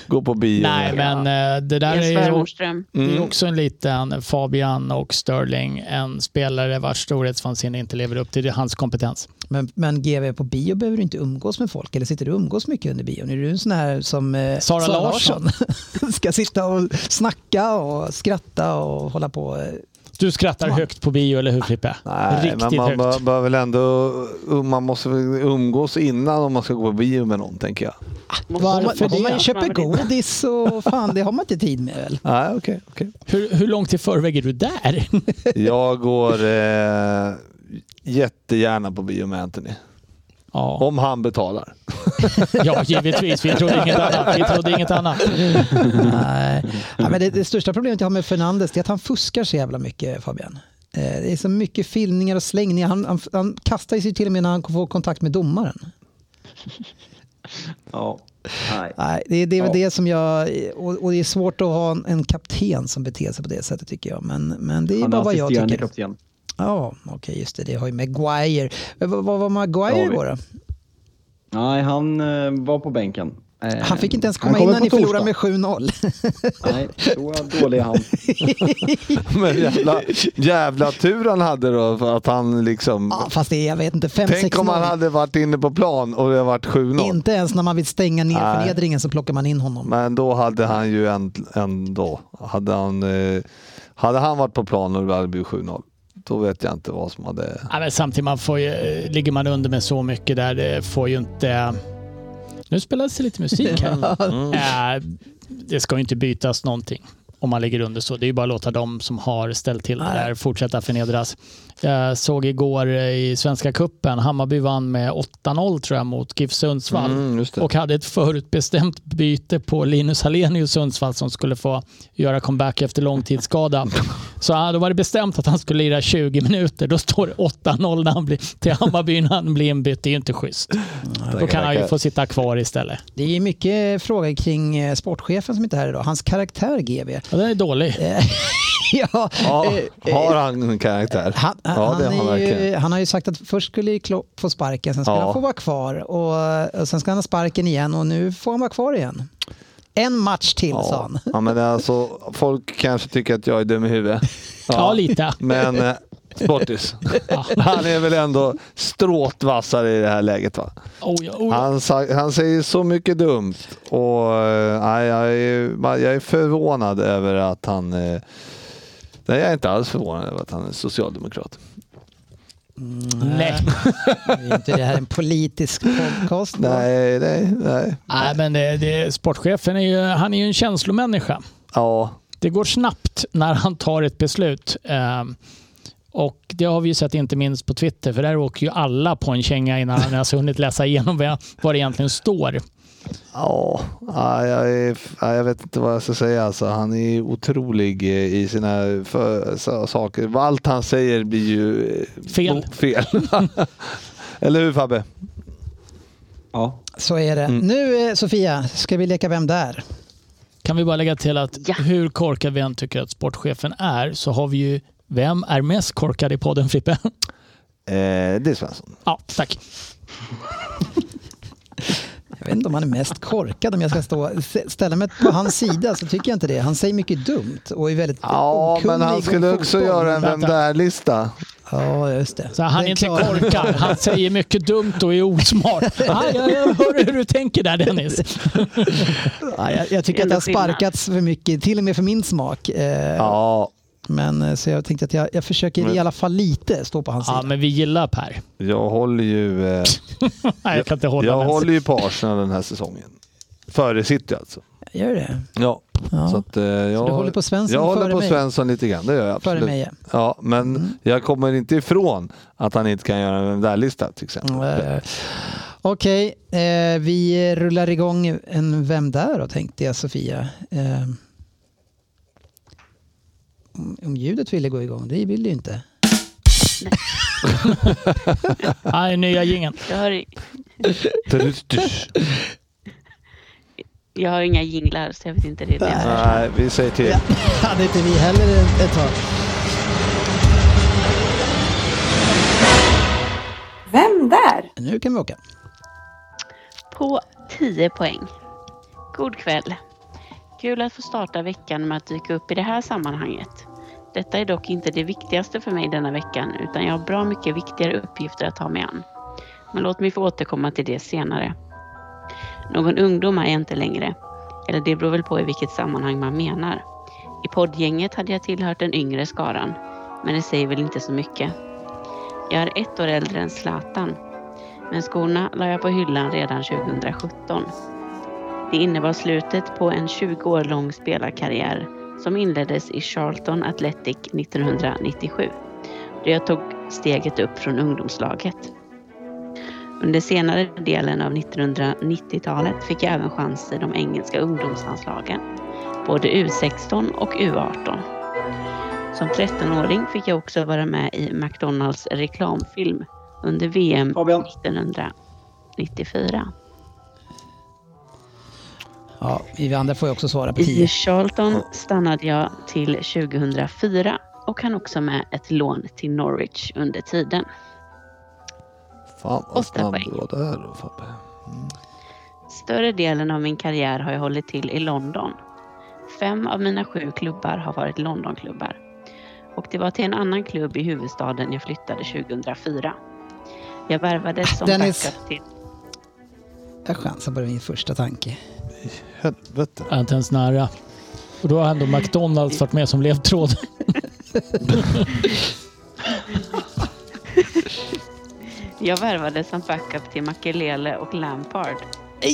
går på bio. Nej, men det där är ju också en liten Fabian och Sterling. En spelare vars storhetsvansinne inte lever upp till hans kompetens. Men GV på bio behöver du inte umgås med folk. Eller sitter du umgås mycket under bion? Är du en sån här som Sara Larsson? Ska sitta och snacka och skratta och hålla på... Du skrattar högt på bio, eller hur, Frippe? Nej, riktigt men man bör väl ändå... Man måste umgås innan om man ska gå på bio med någon, tänker jag. Varför det? Man köper godis och fan, det har man inte tid med väl? Nej, okay. Hur långt i förväg är du där? Jag går jättegärna på bio med Anthony. Ja. Om han betalar. Ja, givetvis. Vi trodde inget annat. Nej. Ja, men det största problemet jag har med Fernandes är att han fuskar så jävla mycket, Fabian. Det är så mycket filmningar och slängningar. Han kastar sig till och med när han får kontakt med domaren. Ja. Nej. Det är väl det som jag... Och det är svårt att ha en kapten som beter sig på det sättet, tycker jag. Men det är bara vad jag tycker. Kapten. Ja, okej, just det. Det har ju Maguire. Vad var Maguire igår då? Nej, han var på bänken. Han fick inte ens komma in när ni förlorade med 7-0. Nej, så dålig han. Men jävla tur han hade då, för att han liksom... Ja, fast det, jag vet inte, 5-6-0. Tänk om han hade varit inne på plan och det hade varit 7-0. Inte ens när man vill stänga ner förnedringen så plockar man in honom. Men då hade han ju ändå... Hade han varit på plan och det hade blivit 7-0. Då vet jag inte vad som hade... Ja, men samtidigt ligger man under med så mycket där, det får ju inte... Nu spelas det lite musik här. Det ska ju inte bytas någonting om man ligger under så. Det är ju bara att låta dem som har ställt till där fortsätta förnedras. Jag såg igår i Svenska Cupen, Hammarby vann med 8-0 tror jag mot GIF Sundsvall. Och hade ett förutbestämt byte på Linus Hallenius Sundsvall som skulle få göra comeback efter långtidsskada. Så då var det bestämt att han skulle lira 20 minuter. Då står det 8-0 när han blir, till Hammarby när han blir inbytt. Det är ju inte schysst. Då kan han ju få sitta kvar istället. Det är mycket frågor kring sportchefen som inte är här idag. Hans karaktär, GB. Ja, den är dålig. Har han en karaktär? Han har ju sagt att först skulle Klopp få sparken, sen skulle han få vara kvar och sen ska han ha sparken igen och nu får han vara kvar igen. En match till, sa han. Ja, men alltså, folk kanske tycker att jag är dum i huvudet. Ja, lite. Men Sportis. Han är väl ändå stråtvassare i det här läget, va? Oh. Han säger så mycket dumt och jag är förvånad över att han... Nej, jag är inte alls förvånad över att han är socialdemokrat. Nej. Det här är en politisk podcast. Nej. Nej, men sportchefen är ju en känslomänniska. Ja. Det går snabbt när han tar ett beslut. Och det har vi ju sett inte minst på Twitter, för där åker ju alla på en känga innan han har hunnit läsa igenom vad det egentligen står. Ja, jag vet inte vad jag ska säga. Alltså, han är otrolig i sina saker. Allt han säger blir ju fel. Eller hur, Fabbe? Ja, så är det. Nu, Sofia, ska vi leka Vem där? Kan vi bara lägga till att hur korkad vi än tycker att sportchefen är, så har vi ju Vem är mest korkad i podden, Frippe? Det är Svensson. Ja, tack. Jag vet inte om han är mest korkad, om jag ska ställa mig på hans sida så tycker jag inte det. Han säger mycket dumt och är väldigt okunnig. Ja, men han skulle också göra en Vem där-lista. Ja, just det. Så han är inte korkad. Han säger mycket dumt och är osmart. Jag hör hur du tänker där, Dennis. Ja, jag tycker att det har sparkats för mycket, till och med för min smak. Ja. Men så jag tänkte att jag försöker i alla fall lite stå på hans sida. Ja, men vi gillar Per. Jag håller ju nej, jag kan inte hålla. Jag håller ju på Arsenal den här säsongen. Före City alltså. Gör det? Ja. Så att så du håller på Svensson. Jag håller på Svensson lite grann, det gör jag absolut. Före mig. Ja, men jag kommer inte ifrån att han inte kan göra den där listan till exempel. Okej, vi rullar igång en Vem där då, tänkte jag, Sofia. Om ljudet ville gå igång, det vill ju inte. Nej, nya gingen. Jag har inga jinglar, så jag vet inte det. Nej, vi säger till. Hade inte vi heller ett tag. Vem där? Nu kan vi åka. På 10 poäng. God kväll. Kul att få starta veckan med att dyka upp i det här sammanhanget. Detta är dock inte det viktigaste för mig denna veckan, utan jag har bra mycket viktigare uppgifter att ta mig an. Men låt mig få återkomma till det senare. Någon ungdom är jag inte längre. Eller det beror väl på i vilket sammanhang man menar. I poddgänget hade jag tillhört den yngre skaran, men det säger väl inte så mycket. Jag är 1 år äldre än Zlatan, men skorna la jag på hyllan redan 2017. Det innebar slutet på en 20 år lång spelarkarriär som inleddes i Charlton Athletic 1997, då jag tog steget upp från ungdomslaget. Under senare delen av 1990-talet fick jag även chans i de engelska ungdomslandslagen, både U16 och U18. Som 13-åring fick jag också vara med i McDonalds reklamfilm under VM Fabian. 1994. Ja, vi andra får ju också svara på 10. I Charlton stannade jag till 2004 och hann också med ett lån till Norwich under tiden. Fan vad snabbråd det här då, Fabbe. Mm. Större delen av min karriär har jag hållit till i London. 5 av mina 7 klubbar har varit Londonklubbar. Och det var till en annan klubb i huvudstaden jag flyttade 2004. Jag värvades som backup till... Jag chansar på min första tanke. I helvete. Antens nära. Och då har ändå McDonalds varit med som ledtråd. Jag värvades som backup till Makelele och Lampard.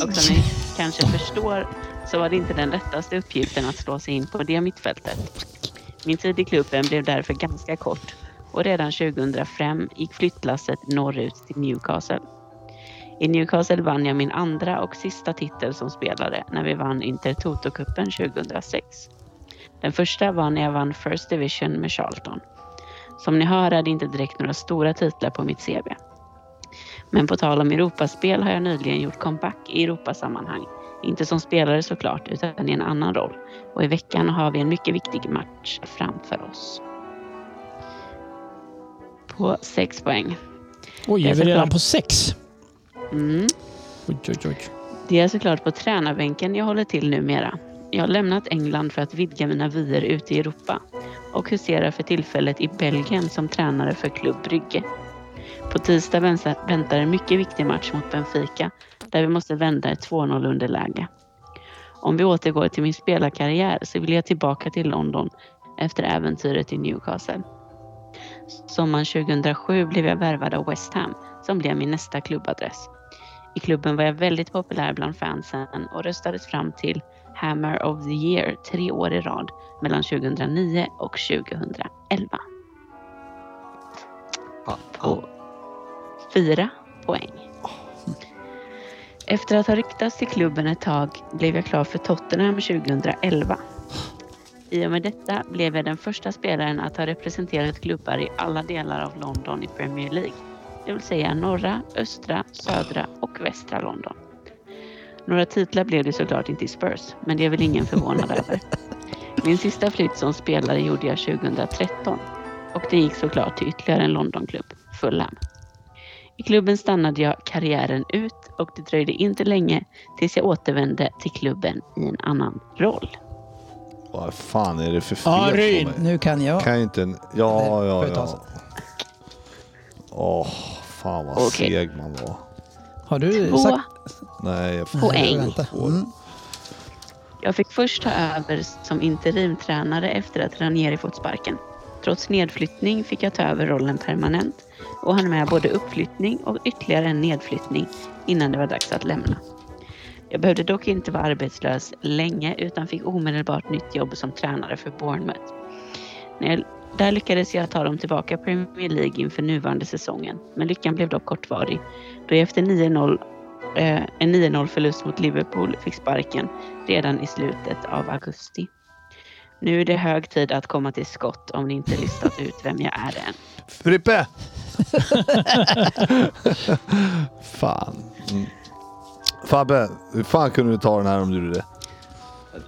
Och som ni kanske förstår så var det inte den lättaste uppgiften att slå sig in på det mittfältet. Min tid i klubben blev därför ganska kort och redan 2005 gick flyttlasset norrut till Newcastle. I Newcastle vann jag min andra och sista titel som spelare när vi vann Intertoto-cupen 2006. Den första var när jag vann First Division med Charlton. Som ni hör är det inte direkt några stora titlar på mitt CV. Men på tal om Europaspel har jag nyligen gjort comeback i Europasammanhang. Inte som spelare såklart, utan i en annan roll. Och i veckan har vi en mycket viktig match framför oss. På 6 poäng. Oj, är vi redan på 6? Mm. Oj, oj, oj. Det är såklart på tränarbänken jag håller till numera. Jag har lämnat England för att vidga mina vyer ute i Europa. Och huserar för tillfället i Belgien som tränare för Klubb Brygge. På tisdag väntar en mycket viktig match mot Benfica där vi måste vända ett 2-0 underläge. Om vi återgår till min spelarkarriär så vill jag tillbaka till London efter äventyret i Newcastle. Sommaren 2007 blev jag värvad av West Ham som blev min nästa klubbadress. I klubben var jag väldigt populär bland fansen och röstades fram till Hammer of the Year 3 år i rad mellan 2009 och 2011. På 4 poäng. Efter att ha ryktats till klubben ett tag blev jag klar för Tottenham 2011. I och med detta blev jag den första spelaren att ha representerat klubbar i alla delar av London i Premier League. Det vill säga norra, östra, södra och västra London. Några titlar blev det såklart inte i Spurs, men det är väl ingen förvånad över. Min sista flytt som spelare gjorde jag 2013. Och det gick såklart till ytterligare en Londonklubb, Fulham. I klubben stannade jag karriären ut och det dröjde inte länge tills jag återvände till klubben i en annan roll. Vad fan är det för fel på mig? Nu kan jag. Kan inte... Ja. Fan vad seg man var. Har du 2 sagt? Nej, jag får inte. Jag fick först ta över som interimtränare efter att Ranieri fått sparken. Trots nedflyttning fick jag ta över rollen permanent och hann med både uppflyttning och ytterligare en nedflyttning innan det var dags att lämna. Jag behövde dock inte vara arbetslös länge utan fick omedelbart nytt jobb som tränare för Bournemouth. Där lyckades jag ta dem tillbaka Premier League inför nuvarande säsongen, men lyckan blev dock kortvarig då jag efter en 9-0 förlust mot Liverpool fick sparken redan i slutet av augusti. Nu är det hög tid att komma till skott om ni inte listat ut vem jag är än. Frippe! Fan. Mm. Fabbe, hur fan kunde du ta den här om du gjorde det?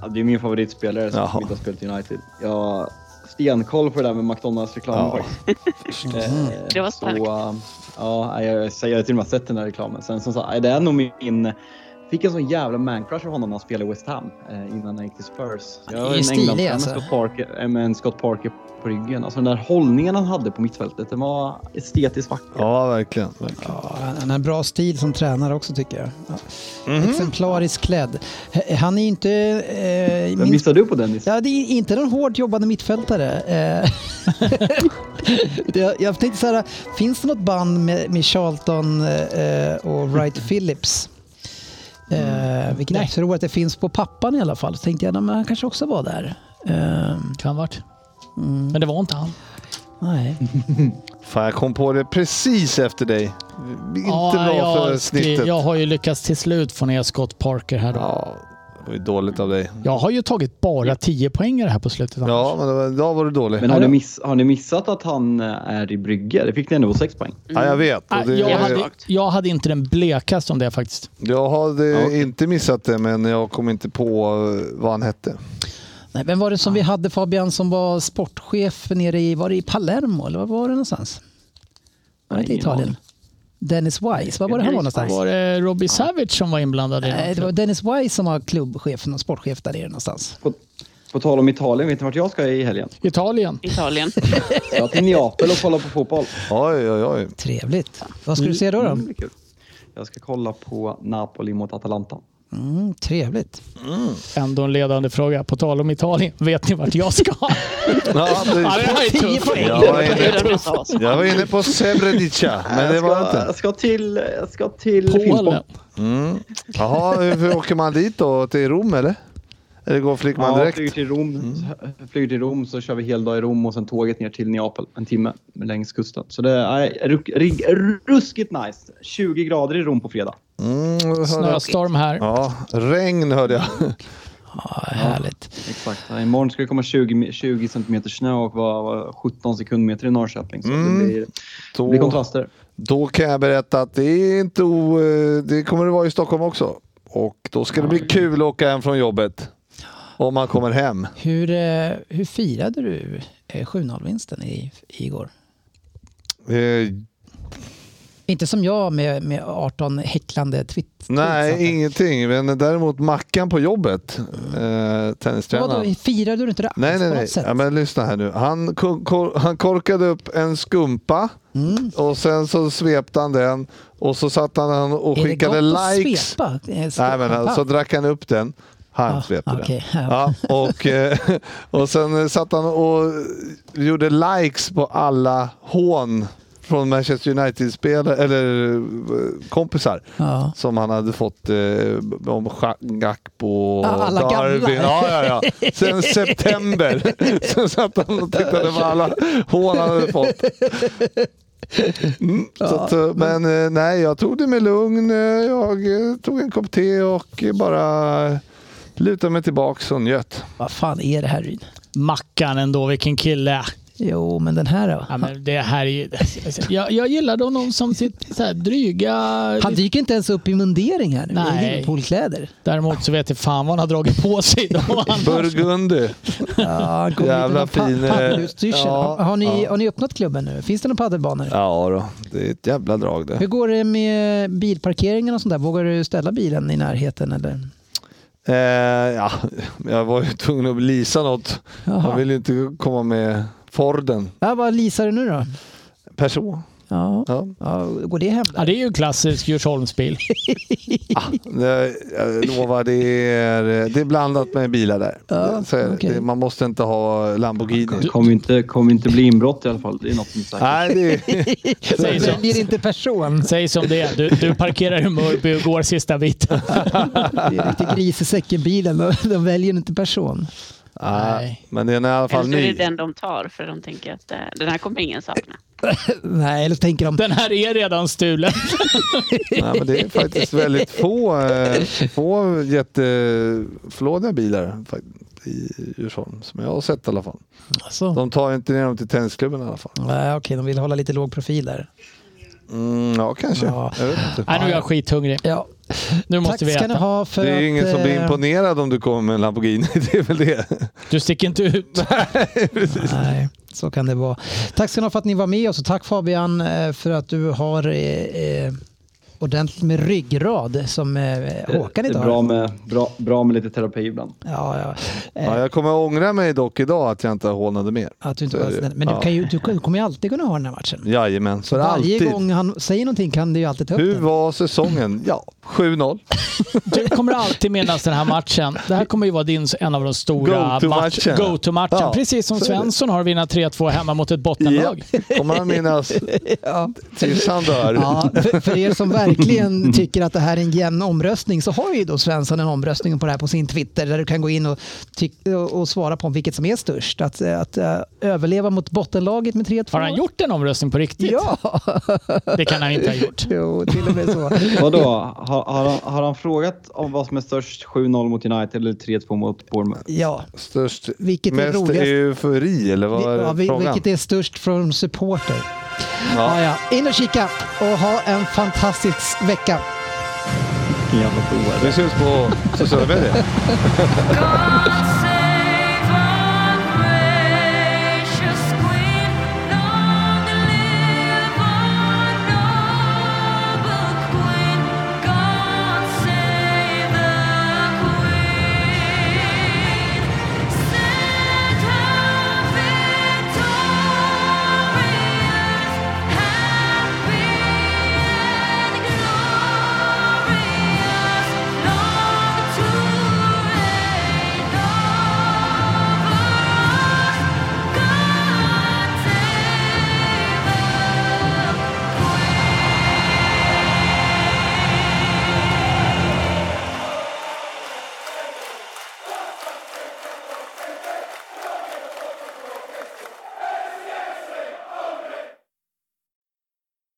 Det är min favoritspelare som inte har spelat United. Jag har stenkoll på det där med McDonalds reklam. Det var starkt. Så, jag har till och med sett den här reklamen. Sen som sagt, det är nog min Fick en sån jävla man-crush av honom när han spelade i West Ham innan han gick till Spurs. Jag har en engelsman med Scott Parker på ryggen. Alltså den där hållningen han hade på mittfältet, den var estetiskt vacker. Ja, verkligen. Ja, han har en bra stil som tränare också, tycker jag. Ja. Mm-hmm. Exemplariskt klädd. Han är inte... Vem missade du på den? Ja, det är inte någon hårt jobbande mittfältare. Jag tänkte så här, finns det något band med Charlton och Wright Phillips? Vilket jag tror att det finns på pappan i alla fall. Så tänkte jag, men han kanske också var där. Kan vart. Men det var inte han. Nej. Fan, jag kom på det precis efter dig. Inte bra för snittet. Jag har ju lyckats till slut få ner Scott Parker här då. Ja, det var ju dåligt av dig. Jag har ju tagit bara 10 poäng här på slutet. Annars. Ja, men då var det dåligt. Men har ni missat att han är i Brygge? Det fick ni ändå 6 poäng. Mm. Ja, jag vet. Jag hade inte den blekaste om det faktiskt. Jag hade inte missat det, men jag kom inte på vad han hette. Nej, vem var det som vi hade, Fabian, som var sportchef nere i, var det i Palermo eller vad var det någonstans? Var det inte Italien? Dennis Wise, vad var det här någonstans? Var det Robbie Savage som var inblandad i? Nej, det var Dennis Wise som var klubbchef och sportchef där nere någonstans. På tal om Italien, vet ni vart jag ska i helgen? Italien. Jag är till Neapel och kollar på fotboll. Oj. Trevligt. Vad ska du se då? Jag ska kolla på Napoli mot Atalanta. Trevligt. Ändå en ledande fråga. På tal om Italien, vet ni vart jag ska? Jag var inne på Srebrenica, men det var inte. Jag ska till Polen. Jaha, hur åker man dit då? Till Rom eller? Eller går flygman direkt? Flyger till Rom, så kör vi hela dag i Rom och sen tåget ner till Neapel en timme längs kusten. Så det är ruskigt nice. 20 grader i Rom på fredag. Snöstorm här. Ja, regn hörde jag. Ja, härligt. Ja, exakt. Imorgon ska det komma 20 cm snö och vara 17 sekundmeter i Norrköping. Så det blir kontraster. Då kan jag berätta att det kommer det vara i Stockholm också. Och då ska det bli kul att åka hem från jobbet. Om man kommer hem. Hur firade du 7-0-vinsten igår? Inte som jag med 18 häcklande twitter. Nej, ingenting. Men däremot Mackan på jobbet, tennistränaren. Vadå, firade du inte det? Nej. Ja, men lyssna här nu. Han korkade upp en skumpa och sen så svepte han den och så satt han och skickade likes. Nej, men så drack han upp den. Han svepte den. Ja, och sen satt han och gjorde likes på alla hån från Manchester United-spelare eller kompisar som han hade fått om Gakpo, Darby. Ja. Sen september så satt han och tittade på alla hål han hade fått. Men nej, jag tog det med lugn. Jag tog en kopp te och bara lutade mig tillbaka och njöt. Vad fan är det här, Ryn? Mackan ändå, vilken kille. Jo, men den här då? Ja, men det här är ju... Jag gillar då någon som sitter så här dryga... Han dyker inte ens upp i mundering här. Nej. I Liverpool-kläder. Däremot så vet jag fan vad han har dragit på sig. Burgundy. Ja, jävla fin. Har ni öppnat klubben nu? Finns det några paddelbanor? Ja då, det är ett jävla drag det. Hur går det med bilparkeringen och sånt där? Vågar du ställa bilen i närheten eller... jag var ju tvungen att leasa något. Jaha. Jag ville inte komma med... Forden. Ja, vad leasar du nu då? Person. Ja. Går det hem? Ja, det är ju en klassisk Djursholmsbil. Jag lovar, det är blandat med bilar där. Ja, det, man måste inte ha Lamborghini. Det kommer inte bli inbrott i alla fall. Det är något som säkert. Nej, det blir inte person. Säg som det är. Du parkerar i Mörby och går sista biten. Det är riktigt gris i säckenbilen. De väljer inte person. Nej. Men den är i alla fall ny. Eller är det den de tar, för de tänker att den här kommer ingen sakna. Nej, eller tänker de den här är redan stulen. Nej, men det är faktiskt väldigt få jätteflådiga bilar i Djursholm som jag har sett i alla fall. Alltså. De tar inte ner dem till tennisklubben i alla fall. Nej, okej, de vill hålla lite låg profil där. Ja, kanske. Ja. Jag vet inte. Nej, nu är jag skithungrig. Ja. Nu måste vi äta. Det är ju ingen som blir imponerad om du kommer med en Lamborghini. Det är väl det. Du sticker inte ut. Nej, precis. Nej, så kan det vara. Tack ska ni ha för att ni var med oss. Och tack Fabian för att du har ordentligt med ryggrad som Håkan idag. Bra med lite terapi ibland. Ja, jag kommer ångra mig dock idag att jag inte hånade mer. Att du inte var, men du kommer ju alltid kunna ha den här matchen. Jajamän, så varje gång han säger någonting kan det ju alltid ta upp. Hur var säsongen? 7-0. Du kommer alltid minnas den här matchen. Det här kommer ju vara din, en av de stora go-to-matchen. Ja, precis som Svensson har vinna 3-2 hemma mot ett bottenlag. Ja, kommer han minnas tills han dör. Ja, för er som verkligen tycker att det här är en jämn omröstning, så har ju då Svensson en omröstning på det här på sin Twitter, där du kan gå in och svara på om vilket som är störst. Att överleva mot bottenlaget med 3-2. Har han gjort en omröstning på riktigt? Ja! Det kan han inte ha gjort. Jo, till och med så. Vadå? Har han frågat om vad som är störst, 7-0 mot United eller 3-2 mot Bournemouth? Ja. Störst, vilket mest är roligast? Eufori, eller vad är frågan? Vilket är störst från supporter? Ja. In och kika och ha en fantastisk vecka. Vi syns på sociala medier.